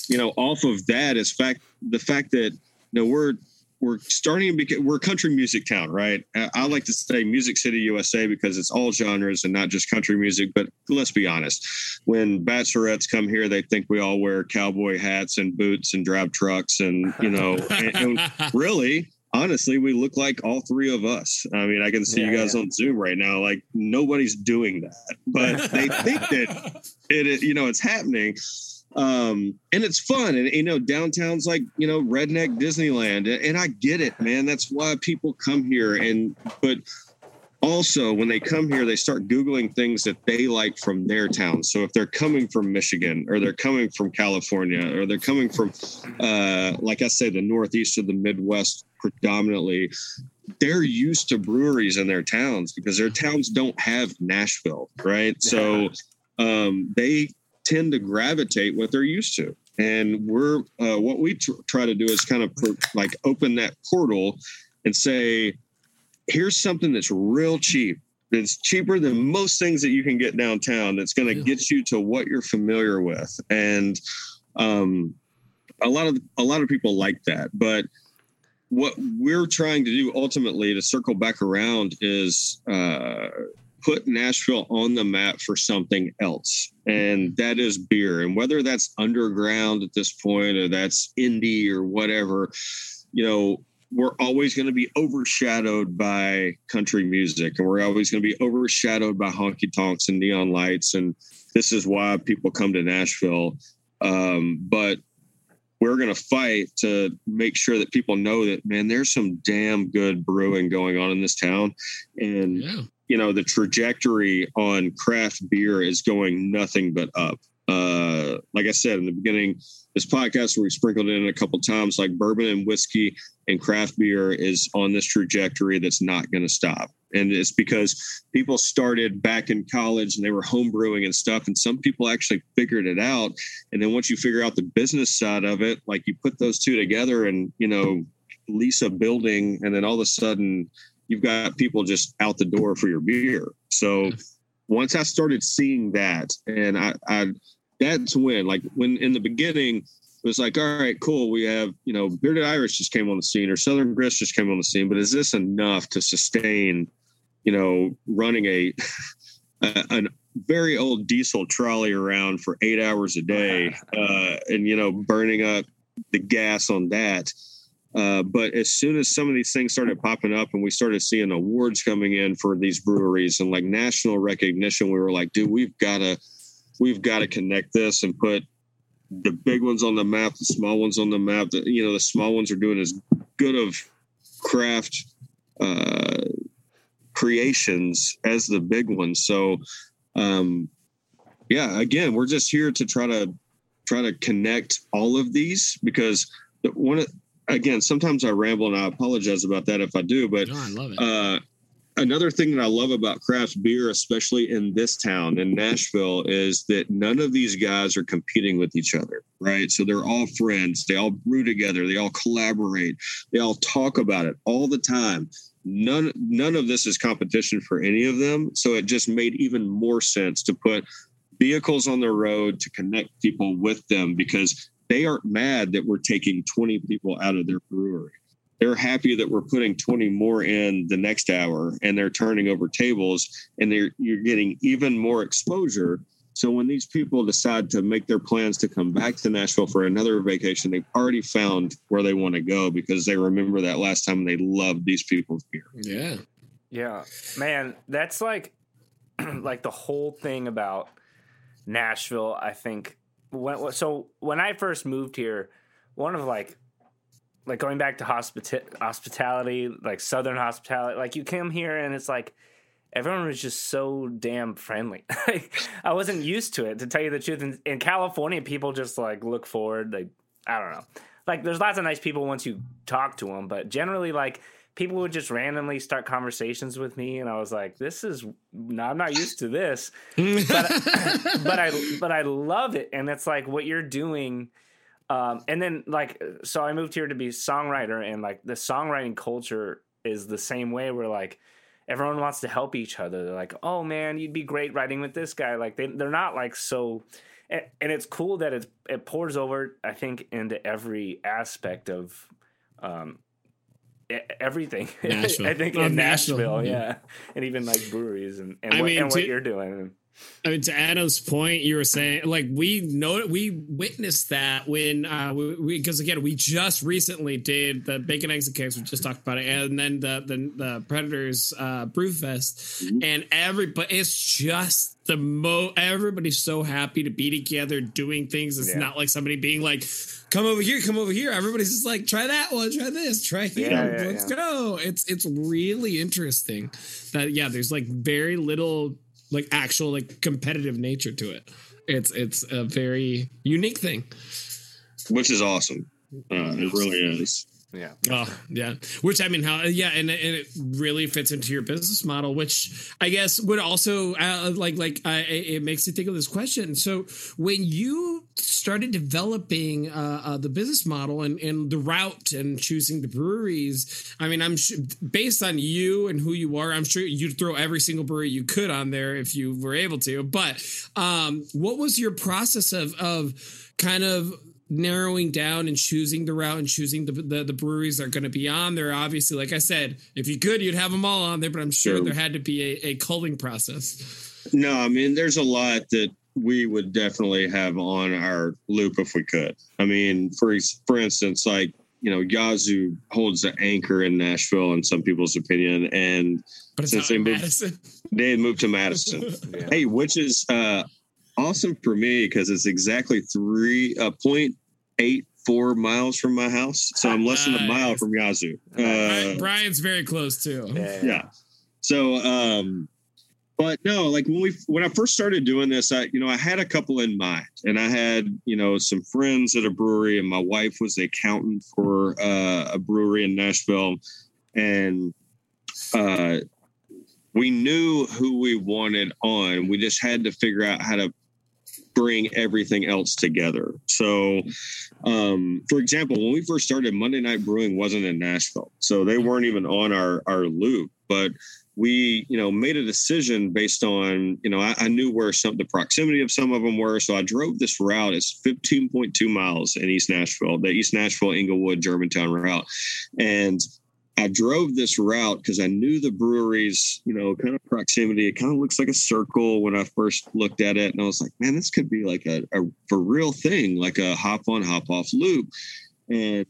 you know, off of that is fact the fact that, you know, we're we're starting to become, we're a country music town, right? I like to say Music City U S A because it's all genres and not just country music, but let's be honest. When bachelorettes come here, they think we all wear cowboy hats and boots and drive trucks. And, you know, and, and really, honestly, we look like all three of us. I mean, I can see yeah, you guys yeah. on Zoom right now. Like nobody's doing that, but they think that it, it, you know, it's happening. Um, and it's fun. And, you know, downtown's like, you know, redneck Disneyland. And, and I get it, man. That's why people come here. And, but also when they come here, they start Googling things that they like from their town. So if they're coming from Michigan or they're coming from California or they're coming from, uh, like I say, the Northeast of the Midwest predominantly, they're used to breweries in their towns because their towns don't have Nashville. Right. So, um, they tend to gravitate what they're used to. And we're, uh, what we tr- try to do is kind of per- like open that portal and say, here's something that's real cheap. That's cheaper than most things that you can get downtown. That's going to get you to what you're familiar with. And, um, a lot of, a lot of people like that, but what we're trying to do ultimately to circle back around is, uh, put Nashville on the map for something else. And that is beer. And whether that's underground at this point, or that's indie or whatever, you know, we're always going to be overshadowed by country music. And we're always going to be overshadowed by honky tonks and neon lights. And this is why people come to Nashville. Um, but we're going to fight to make sure that people know that, man, there's some damn good brewing going on in this town. And yeah. you know, the trajectory on craft beer is going nothing but up. Uh, like I said, in the beginning, this podcast where we sprinkled in a couple times, like bourbon and whiskey and craft beer is on this trajectory that's not going to stop. And it's because people started back in college and they were home brewing and stuff. And some people actually figured it out. And then once you figure out the business side of it, like you put those two together and, you know, lease a building. And then all of a sudden, you've got people just out the door for your beer. So once I started seeing that, and I, I, that's when, like when in the beginning it was like, all right, cool. We have, you know, Bearded Iris just came on the scene or Southern Grist just came on the scene, but is this enough to sustain, you know, running a, a an very old diesel trolley around for eight hours a day uh, and, you know, burning up the gas on that. Uh, but as soon as some of these things started popping up and we started seeing awards coming in for these breweries and like national recognition, we were like, dude, we've got to, we've got to connect this and put the big ones on the map, the small ones on the map. The, you know, the small ones are doing as good of craft uh, creations as the big ones. So, um, yeah, again, we're just here to try to try to connect all of these because one of Again, sometimes I ramble and I apologize about that if I do, but oh, I love it. Uh, another thing that I love about craft beer, especially in this town, in Nashville, is that none of these guys are competing with each other, right? So they're all friends. They all brew together. They all collaborate. They all talk about it all the time. None, none of this is competition for any of them. So it just made even more sense to put vehicles on the road to connect people with them because they aren't mad that we're taking twenty people out of their brewery. They're happy that we're putting twenty more in the next hour and they're turning over tables and they're, you're getting even more exposure. So when these people decide to make their plans to come back to Nashville for another vacation, they've already found where they want to go because they remember that last time they loved these people's beer. Yeah. Yeah, man, that's like, like the whole thing about Nashville, I think. When, so when I first moved here, one of like, like going back to hospita- hospitality, like Southern hospitality, like you came here and it's like, everyone was just so damn friendly. I wasn't used to it, to tell you the truth. In, in California, people just like look forward. Like, I don't know. Like, there's lots of nice people once you talk to them, but generally, like, people would just randomly start conversations with me, and I was like, "This is no, I'm not used to this." but, but I, but I love it, and it's like what you're doing. Um, and then, like, so I moved here to be a songwriter, and like the songwriting culture is the same way. Where like everyone wants to help each other. They're like, "Oh man, you'd be great writing with this guy." Like they, they're not like so. And it's cool that it's, it pours over, I think, into every aspect of um, everything. Nashville. I think oh, in Nashville, Nashville yeah. yeah. And even like breweries and, and, what, mean, and to, what you're doing. I mean, to Adam's point, you were saying, like, we know we witnessed that when uh, we, because again, we just recently did the Bacon, Eggs, and Cakes. We just talked about it. And then the the, the Predators uh, Brew Fest. And everybody, it's just, the mo everybody's so happy to be together doing things. It's yeah. not like somebody being like, come over here, come over here. Everybody's just like, try that one, try this, try here. Yeah, yeah, let's yeah. go. It's it's really interesting that yeah, there's like very little like actual like competitive nature to it. It's it's a very unique thing. Which is awesome. Uh, it really is. Yeah. Oh, yeah. Which I mean, how? Yeah, and, and it really fits into your business model, which I guess would also uh, like like uh, it makes me think of this question. So when you started developing uh, uh, the business model and, and the route and choosing the breweries, I mean, I'm sh- based on you and who you are, I'm sure you'd throw every single brewery you could on there if you were able to. But um, what was your process of of kind of narrowing down and choosing the route and choosing the the, the breweries that are going to be on there? Obviously, like I said, if you could, you'd have them all on there, but I'm sure, sure. there had to be a, a culling process. No, I mean, there's a lot that we would definitely have on our loop if we could. I mean, for for instance, like, you know, Yazoo holds the anchor in Nashville, in some people's opinion, and but it's since they moved, they moved to Madison. yeah. Hey, which is uh, awesome for me because it's exactly three uh, point eight four miles from my house, so I'm less than a mile from Yazoo. Uh, Brian's very close too. Yeah. yeah. So, um, but no, like when we when I first started doing this, I you know I had a couple in mind, and I had you know some friends at a brewery, and my wife was the accountant for uh, a brewery in Nashville, and uh, we knew who we wanted on. We just had to figure out how to bring everything else together. So, um, for example, when we first started, Monday Night Brewing wasn't in Nashville, so they weren't even on our, our loop, but we, you know, made a decision based on, you know, I, I knew where some, the proximity of some of them were. So I drove this route. It's fifteen point two miles in East Nashville, the East Nashville, Inglewood, Germantown route. And I drove this route because I knew the breweries, you know, kind of proximity. It kind of looks like a circle when I first looked at it. And I was like, man, this could be like a, a for real thing, like a hop on, hop off loop. And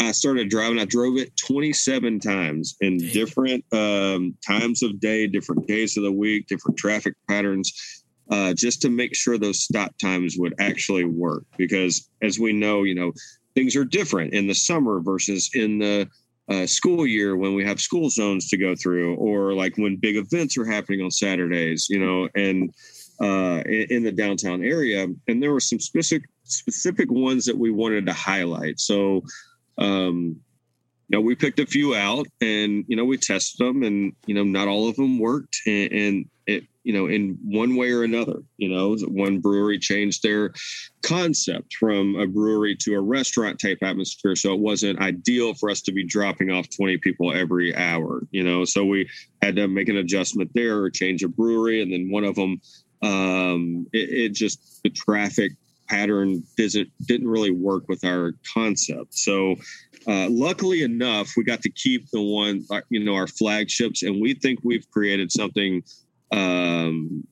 I started driving. I drove it twenty-seven times in different um, times of day, different days of the week, different traffic patterns, uh, just to make sure those stop times would actually work. Because as we know, you know, things are different in the summer versus in the Uh, school year when we have school zones to go through, or like when big events are happening on Saturdays, you know, and uh, in, in the downtown area. And there were some specific specific ones that we wanted to highlight. So, um, you know, we picked a few out, and you know, we tested them, and you know, not all of them worked, and, and it, you know, in one way or another, you know, one brewery changed their concept from a brewery to a restaurant type atmosphere. So it wasn't ideal for us to be dropping off twenty people every hour, you know, so we had to make an adjustment there or change a brewery. And then one of them, um, it, it just, the traffic pattern didn't, didn't really work with our concept. So uh, luckily enough, we got to keep the one, you know, our flagships, and we think we've created something Um,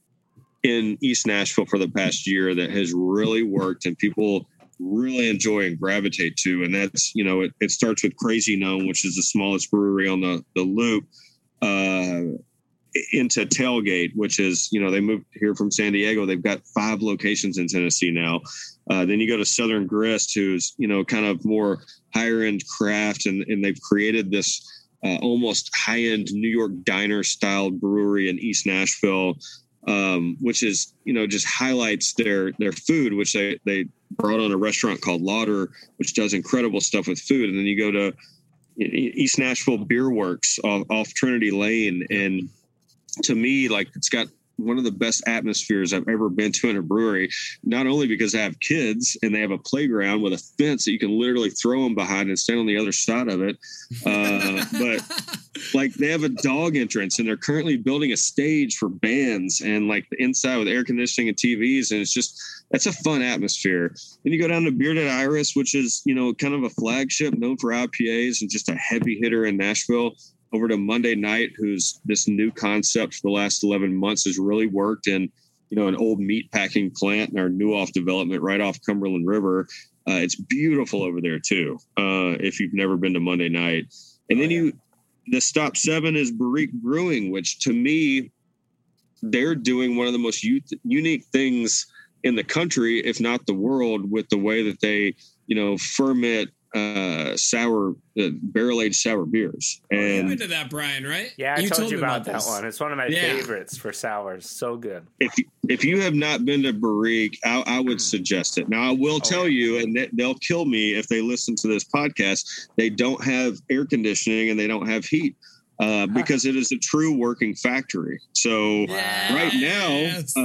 in East Nashville for the past year that has really worked and people really enjoy and gravitate to. And that's, you know, it, it starts with Crazy Gnome, which is the smallest brewery on the, the loop. Uh, into Tailgate, which is, you know, they moved here from San Diego. They've got five locations in Tennessee now. Uh, then you go to Southern Grist, who's, you know, kind of more higher end craft. And, and they've created this uh, almost high end New York diner style brewery in East Nashville, um, which is, you know, just highlights their, their food, which they, they brought on a restaurant called Lauder, which does incredible stuff with food. And then you go to East Nashville Beer Works off, off Trinity Lane. And to me, like, it's got one of the best atmospheres I've ever been to in a brewery, not only because I have kids and they have a playground with a fence that you can literally throw them behind and stand on the other side of it. Uh, but like, they have a dog entrance, and they're currently building a stage for bands, and like the inside with air conditioning and T Vs. And it's just, that's a fun atmosphere. Then you go down to Bearded Iris, which is, you know, kind of a flagship known for I P As and just a heavy hitter in Nashville. Over to Monday Night, who's this new concept for the last eleven months has really worked in, you know, an old meat packing plant in our new off development right off Cumberland River. Uh, it's beautiful over there too. Uh, if you've never been to Monday Night. And then you, the stop seven is Barrique Brewing, which to me, they're doing one of the most u- unique things in the country, if not the world, with the way that they, you know, ferment uh sour uh, barrel-aged sour beers. And I went to that, Brian, right? Yeah, I you told, told you about, about that one. It's one of my yeah. favorites for sours. So good. If you, if you have not been to Barrique, I, I would suggest it. Now, I will oh, tell yeah. you, and they, they'll kill me if they listen to this podcast, they don't have air conditioning and they don't have heat uh, because it is a true working factory. So yes. right now,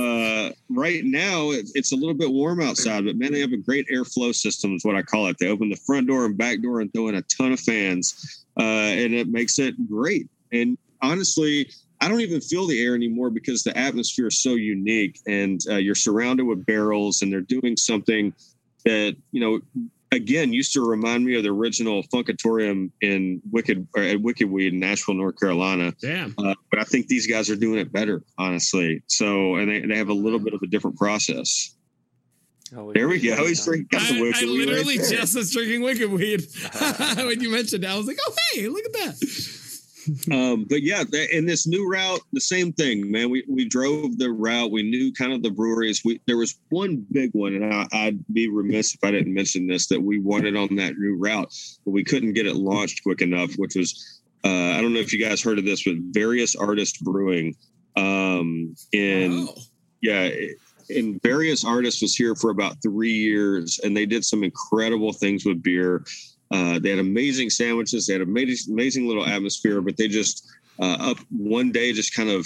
uh, right now it, it's a little bit warm outside, but man, they have a great airflow system is what I call it. They open the front door and back door and throw in a ton of fans, uh, and it makes it great. And honestly, I don't even feel the air anymore because the atmosphere is so unique, and uh, you're surrounded with barrels, and they're doing something that, you know, again, used to remind me of the original Funkatorium in Wicked or at Wicked Weed in Nashville, North Carolina. Damn. Uh, but I think these guys are doing it better, honestly. So, and they, they have a little bit of a different process. Oh, there we go. He's drinking got the Wicked I, I Weed. I literally right just was drinking Wicked Weed when you mentioned that. I was like, oh, hey, look at that. um, but yeah, in this new route, the same thing, man. We we drove the route. We knew kind of the breweries. We there was one big one, and I, I'd be remiss if I didn't mention this, that we wanted on that new route, but we couldn't get it launched quick enough, which was, uh, I don't know if you guys heard of this, but Various Artists Brewing. Um, and wow. yeah, and Various Artists was here for about three years, and they did some incredible things with beer. Uh, they had amazing sandwiches. They had amazing, amazing little atmosphere, but they just uh, up one day just kind of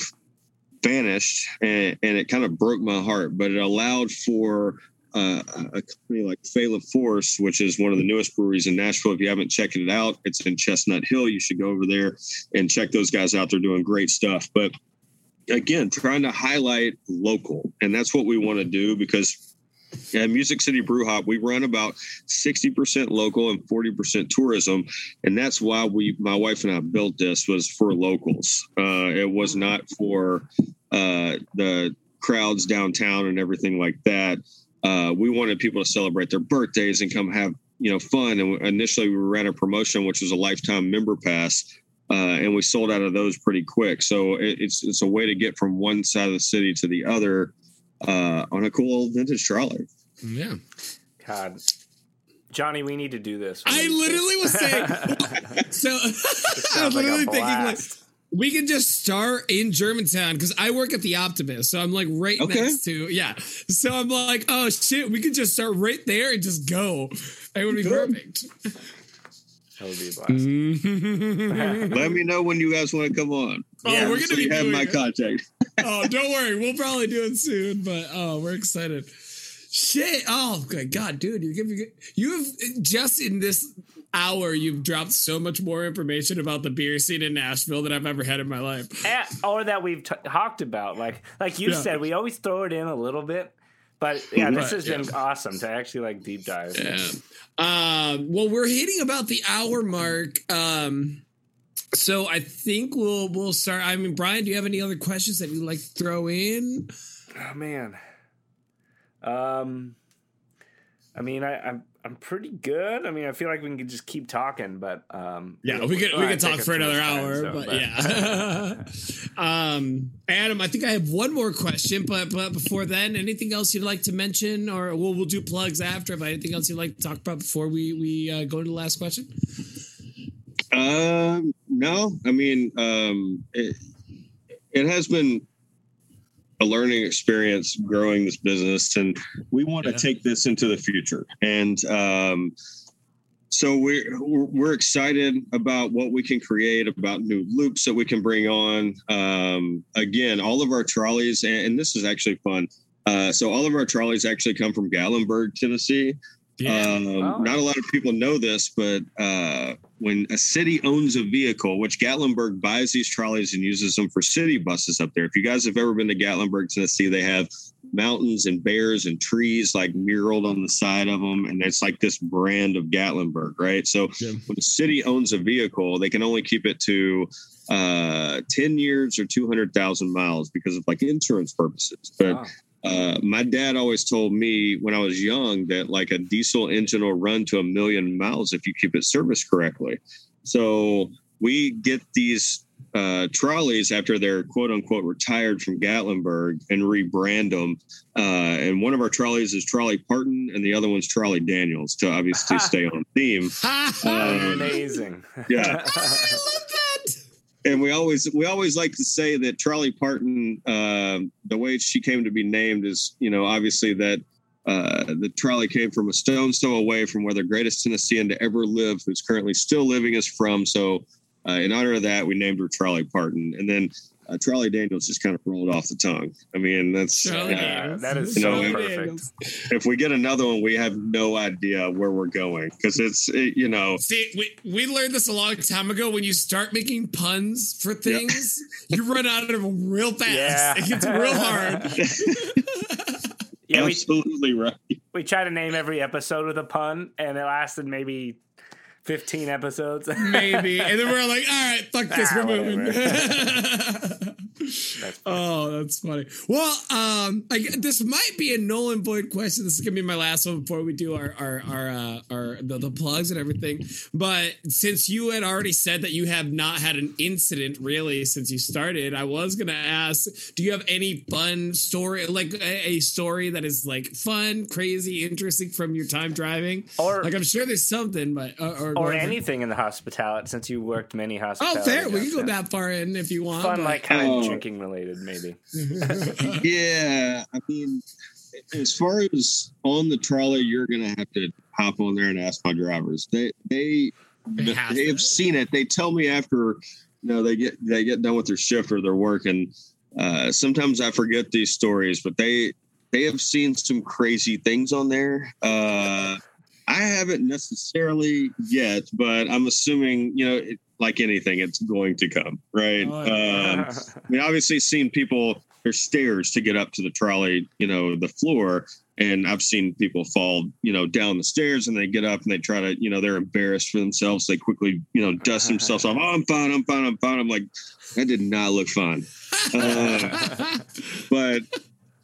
vanished, and, and it kind of broke my heart. But it allowed for uh, a company like Fait la Force, which is one of the newest breweries in Nashville. If you haven't checked it out, it's in Chestnut Hill. You should go over there and check those guys out. They're doing great stuff. But again, trying to highlight local, and that's what we want to do, because at Music City Brew Hop, we run about sixty percent local and forty percent tourism. And that's why we, my wife and I built this, was for locals. Uh, it was not for uh, the crowds downtown and everything like that. Uh, we wanted people to celebrate their birthdays and come have, you know, fun. And initially we ran a promotion, which was a lifetime member pass. Uh, and we sold out of those pretty quick. So it, it's, it's a way to get from one side of the city to the other uh on a cool old vintage trolley. Yeah. God. Johnny, we need to do this. I literally was saying so I was literally like thinking like we can just start in Germantown, because I work at the Optimist. So I'm like right okay. next to yeah. So I'm like, oh shit, we could just start right there and just go. It would be Good. perfect. That would be a blast. Let me know when you guys want to come on. Oh, yeah, we're gonna so be have my it. contact. Oh, don't worry, we'll probably do it soon. But oh, we're excited. Shit! Oh, good God, dude, you're giving you have just in this hour you've dropped so much more information about the beer scene in Nashville than I've ever had in my life, and, or that we've t- talked about. Like, like you yeah. said, we always throw it in a little bit. But yeah, this has been yeah. awesome to actually like deep dive. Yeah. Uh, well, we're hitting about the hour mark. Um, so I think we'll we'll start. I mean, Brian, do you have any other questions that you'd like to throw in? Oh man. Um, I mean, I, I'm I'm pretty good. I mean, I feel like we can just keep talking, but um, yeah, you know, we could we could talk for another hour, time, so, but, but yeah. um, Adam, I think I have one more question, but but before then, anything else you'd like to mention, or we'll we'll do plugs after. But anything else you'd like to talk about before we we uh, go to the last question? Um, no, I mean, um, it, it has been a learning experience growing this business, and we want yeah. to take this into the future. And um, so we're, we're excited about what we can create, about new loops that we can bring on. Um, again, all of our trolleys, and, and this is actually fun. Uh, so all of our trolleys actually come from Gatlinburg, Tennessee. Yeah. Um, wow. Not a lot of people know this, but uh, when a city owns a vehicle, which Gatlinburg buys these trolleys and uses them for city buses up there. If you guys have ever been to Gatlinburg, Tennessee, they have mountains and bears and trees like muraled on the side of them. And it's like this brand of Gatlinburg, right? So yeah. when a city owns a vehicle, they can only keep it to uh, ten years or two hundred thousand miles because of like insurance purposes. But wow. Uh, my dad always told me when I was young that like a diesel engine will run to a million miles if you keep it serviced correctly. So we get these uh, trolleys after they're quote unquote retired from Gatlinburg and rebrand them. Uh, and one of our trolleys is Trolley Parton and the other one's Trolley Daniels to obviously stay on theme. Um, Amazing. Yeah. I love that. And we always we always like to say that Trolley Parton, uh, the way she came to be named is, you know, obviously that uh, the trolley came from a stone's throw away from where the greatest Tennessean to ever live, who's currently still living, is from. So uh, in honor of that, we named her Trolley Parton. And then uh, Trolley Daniels just kind of rolled off the tongue. I mean, that's uh, that is you know, so perfect. If we get another one, we have no idea where we're going because it's it, you know. See, we we learned this a long time ago. When you start making puns for things, yep. you run out of them real fast. Yeah. It gets real hard. yeah, absolutely we, right. We try to name every episode with a pun, and it lasted maybe fifteen episodes, maybe, and then we're like, all right, fuck this, ah, we're moving. that's oh, that's funny. Well, um, I, this might be a Nolan Boyd question. This is gonna be my last one before we do our our our, uh, our the, the plugs and everything. But since you had already said that you have not had an incident really since you started, I was gonna ask, do you have any fun story, like a, a story that is like fun, crazy, interesting from your time driving? Or like I'm sure there's something, but uh, or, or anything in the hospitality since you worked many hospitalities. Oh, fair. We can go that far in if you want. Fun, like kind oh. of drinking related, maybe. yeah, I mean, as far as on the trolley, you're gonna have to hop on there and ask my drivers. They they they have, they have seen it. They tell me after, you know, they get they get done with their shift or their work, and uh, sometimes I forget these stories, but they they have seen some crazy things on there. Uh, I haven't necessarily yet, but I'm assuming, you know, it, like anything, it's going to come, right? Oh, yeah. um, I mean, obviously, seen people, there's stairs to get up to the trolley, you know, the floor, and I've seen people fall, you know, down the stairs, and they get up and they try to, you know, they're embarrassed for themselves. They quickly, you know, dust themselves off. Oh, I'm fine, I'm fine, I'm fine. I'm like, that did not look fun. Uh, but,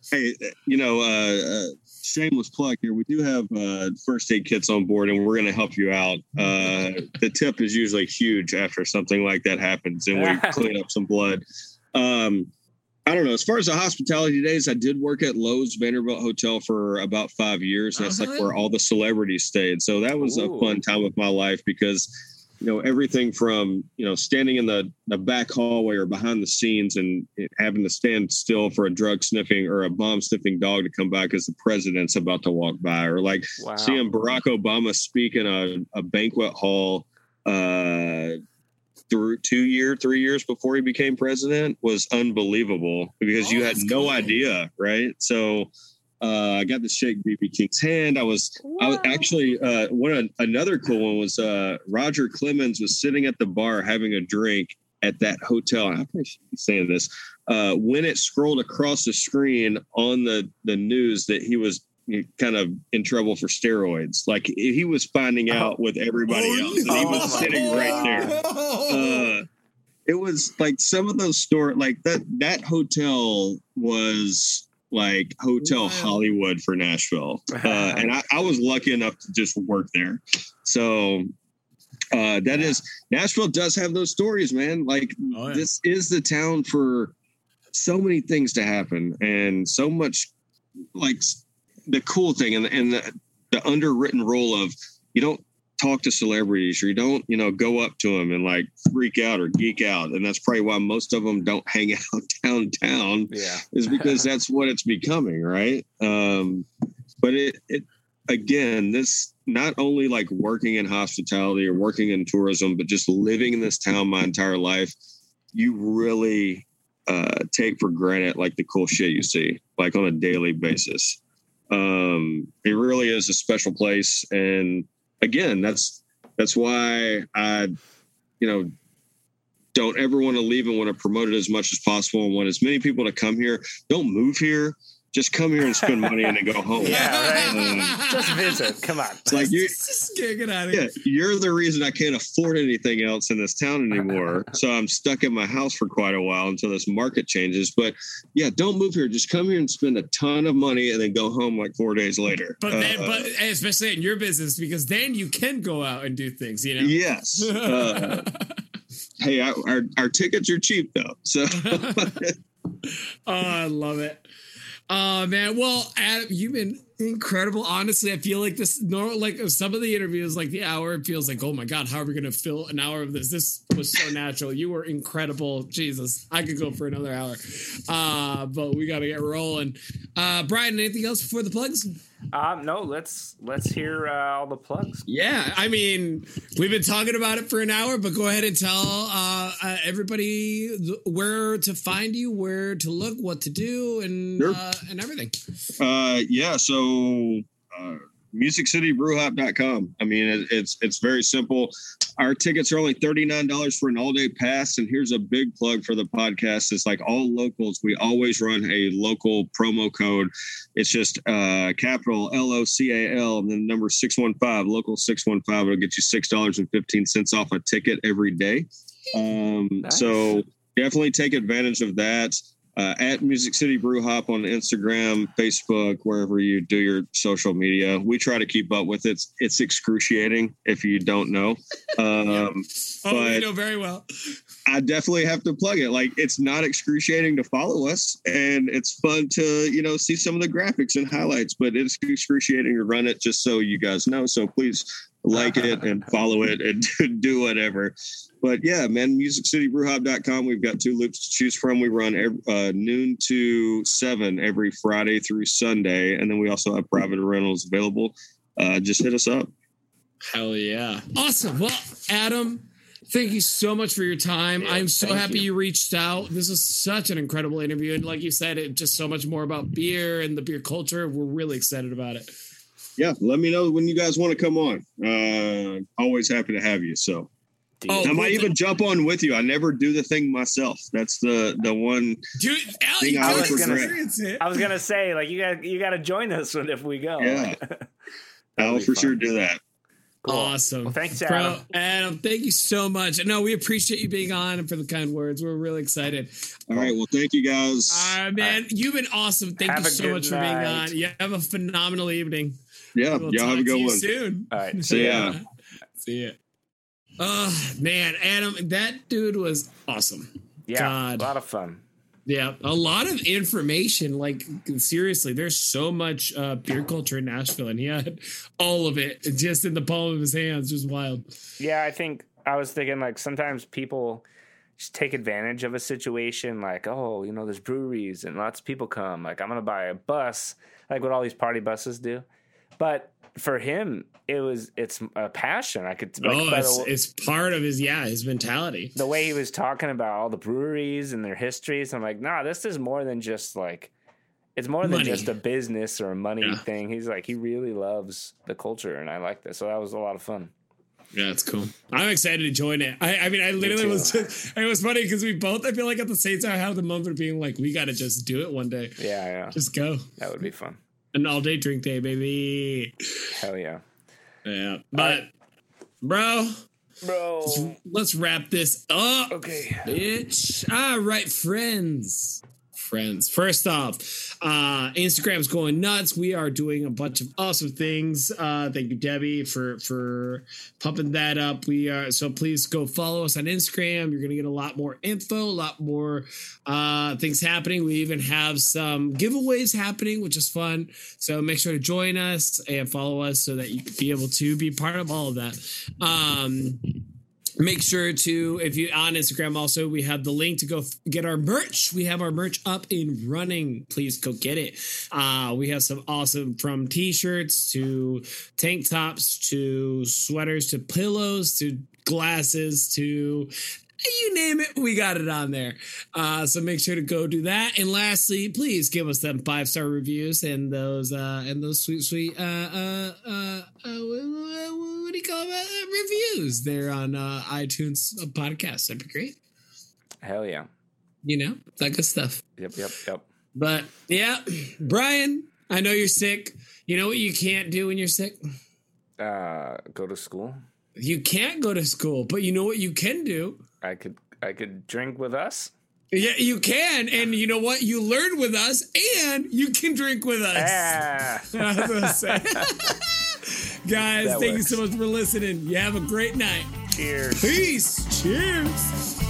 hey, you know, uh, uh shameless plug here. We do have uh, first aid kits on board, and we're going to help you out. Uh, the tip is usually huge after something like that happens, and we clean up some blood. Um, I don't know. As far as the hospitality days, I did work at Lowe's Vanderbilt Hotel for about five years. That's uh-huh. like where all the celebrities stayed. So that was Ooh. a fun time of my life because, you know, everything from, you know, standing in the, the back hallway or behind the scenes and having to stand still for a drug sniffing or a bomb sniffing dog to come back as the president's about to walk by, or like wow. seeing Barack Obama speak in a, a banquet hall uh, through two year, three years before he became president was unbelievable because oh, you had no cool. idea. Right. So uh, I got to shake B B King's hand. I was, wow. I was actually, uh, one, another cool one was, uh, Roger Clemens was sitting at the bar having a drink at that hotel. I probably shouldn't be saying this, uh, when it scrolled across the screen on the, the news that he was kind of in trouble for steroids. Like he was finding out oh. with everybody oh, else and he was oh, sitting oh, right there. Oh. Uh, it was like some of those stories, like that, that hotel was like Hotel wow. Hollywood for Nashville. Uh, and I, I was lucky enough to just work there. So uh, that yeah. is, Nashville does have those stories, man. Like oh, yeah. this is the town for so many things to happen and so much like the cool thing and, and the, the underwritten role of you don't talk to celebrities or you don't, you know, go up to them and like freak out or geek out. And that's probably why most of them don't hang out downtown yeah. is because that's what it's becoming. Right. Um, but it, it, again, this not only like working in hospitality or working in tourism, but just living in this town my entire life, you really uh, take for granted, like the cool shit you see, like on a daily basis. Um, it really is a special place. And, Again, that's that's why I, you know, don't ever want to leave and want to promote it as much as possible and want as many people to come here. Don't move here. Just come here and spend money and then go home. Yeah, right. Um, just visit. Come on. It's like you just can't get out of here. Yeah, you're the reason I can't afford anything else in this town anymore. So I'm stuck in my house for quite a while until this market changes. But yeah, don't move here. Just come here and spend a ton of money and then go home like four days later. But then, uh, but especially in your business, because then you can go out and do things, you know? Yes. Uh, hey, I, our our tickets are cheap though. So oh, I love it. Oh, uh, man. Well, Adam, you've been incredible. Honestly, I feel like this, normal, like some of the interviews, like the hour, it feels like, oh my God, how are we going to fill an hour of this? This was so natural. You were incredible. Jesus, I could go for another hour, uh, but we got to get rolling. Uh, Brian, anything else before the plugs? Um, no, let's, let's hear uh, all the plugs. Yeah. I mean, we've been talking about it for an hour, but go ahead and tell uh, uh, everybody where to find you, where to look, what to do, and, sure. uh, and everything. Uh, yeah. So, So, uh, music city brew hop dot com. I mean, it, it's it's very simple. Our tickets are only thirty-nine dollars for an all-day pass. And here's a big plug for the podcast. It's like all locals. We always run a local promo code. It's just uh, capital L O C A L and then number six one five, local six one five. It'll get you six dollars and fifteen cents off a ticket every day. Um, nice. So definitely take advantage of that. Uh, at Music City Brew Hop on Instagram, Facebook, wherever you do your social media. We try to keep up with it. It's, it's excruciating if you don't know. Um, yeah. Oh, you know very well. I definitely have to plug it. Like, it's not excruciating to follow us, and it's fun to, you know, see some of the graphics and highlights, but it's excruciating to run it just so you guys know. So please like it and follow it and do whatever. But yeah, man, music city brew hop dot com. We've got two loops to choose from. We run every, uh, noon to seven every Friday through Sunday. And then we also have private rentals available. Uh, just hit us up. Hell yeah. Awesome. Well, Adam, thank you so much for your time. Yeah, I'm so happy you. you reached out. This is such an incredible interview. And like you said, it's just so much more about beer and the beer culture. We're really excited about it. Yeah, let me know when you guys want to come on. Uh, always happy to have you. So oh, I might even jump on with you. I never do the thing myself. That's the the one Dude, Al, thing I would regret. I was gonna say, like you got you got to join us one if we go. Yeah, I'll for fun. sure do that. Cool. Awesome. Well, thanks, Adam. Bro, Adam, thank you so much. No, we appreciate you being on and for the kind words. We're really excited. All right. Well, thank you guys. All right, man. All right. You've been awesome. Thank have you so much night. for being on. You have a phenomenal evening. Yeah. We'll y'all have a good one. Soon. All right. See ya. See ya. Oh, man. Adam, that dude was awesome. Yeah. God. A lot of fun. Yeah. A lot of information. Like, seriously, there's so much uh, beer culture in Nashville, and he had all of it just in the palm of his hands. It was wild. Yeah. I think I was thinking, like, sometimes people just take advantage of a situation, like, oh, you know, there's breweries and lots of people come. Like, I'm going to buy a bus, like what all these party buses do. But for him, it was it's a passion. I could like, oh, it's, the, it's part of his yeah his mentality. The way he was talking about all the breweries and their histories, I'm like, nah, this is more than just like it's more money. than just a business or a money yeah. thing. He's like he really loves the culture, and I like that. So that was a lot of fun. Yeah, it's cool. I'm excited to join it. I, I mean, I literally was just, it was funny because we both, I feel like at the same time, had the moment of being like, we got to just do it one day. Yeah, yeah. Just go. That would be fun. An all day drink day, baby. Hell yeah. Yeah. But, right. bro, bro, let's, let's wrap this up. Okay. Bitch. All right, friends. friends. First off, uh, Instagram's going nuts. We are doing a bunch of awesome things. Uh, thank you, Debbie, for for pumping that up. We are so please go follow us on Instagram. You're gonna get a lot more info, a lot more uh, things happening. We even have some giveaways happening, which is fun. So make sure to join us and follow us so that you can be able to be part of all of that. Um, Make sure to, if you on Instagram also, we have the link to go f- get our merch. We have our merch up and running. Please go get it. Uh, we have some awesome, from T-shirts to tank tops to sweaters to pillows to glasses to you name it. We got it on there. Uh, so make sure to go do that. And lastly, please give us them five star reviews and those uh, and those sweet, sweet. Uh, uh, uh, uh, what do you call that? Reviews there on uh, iTunes podcast. That'd be great. Hell yeah. You know, that good stuff. Yep, yep, yep. But yeah, Brian, I know you're sick. You know what you can't do when you're sick? Uh, go to school. You can't go to school, but you know what you can do? I could I could drink with us. Yeah, you can. And you know what? You learn with us and you can drink with us. Ah. I was gonna say. Guys, that thank works. You so much for listening. You have a great night. Cheers. Peace. Cheers.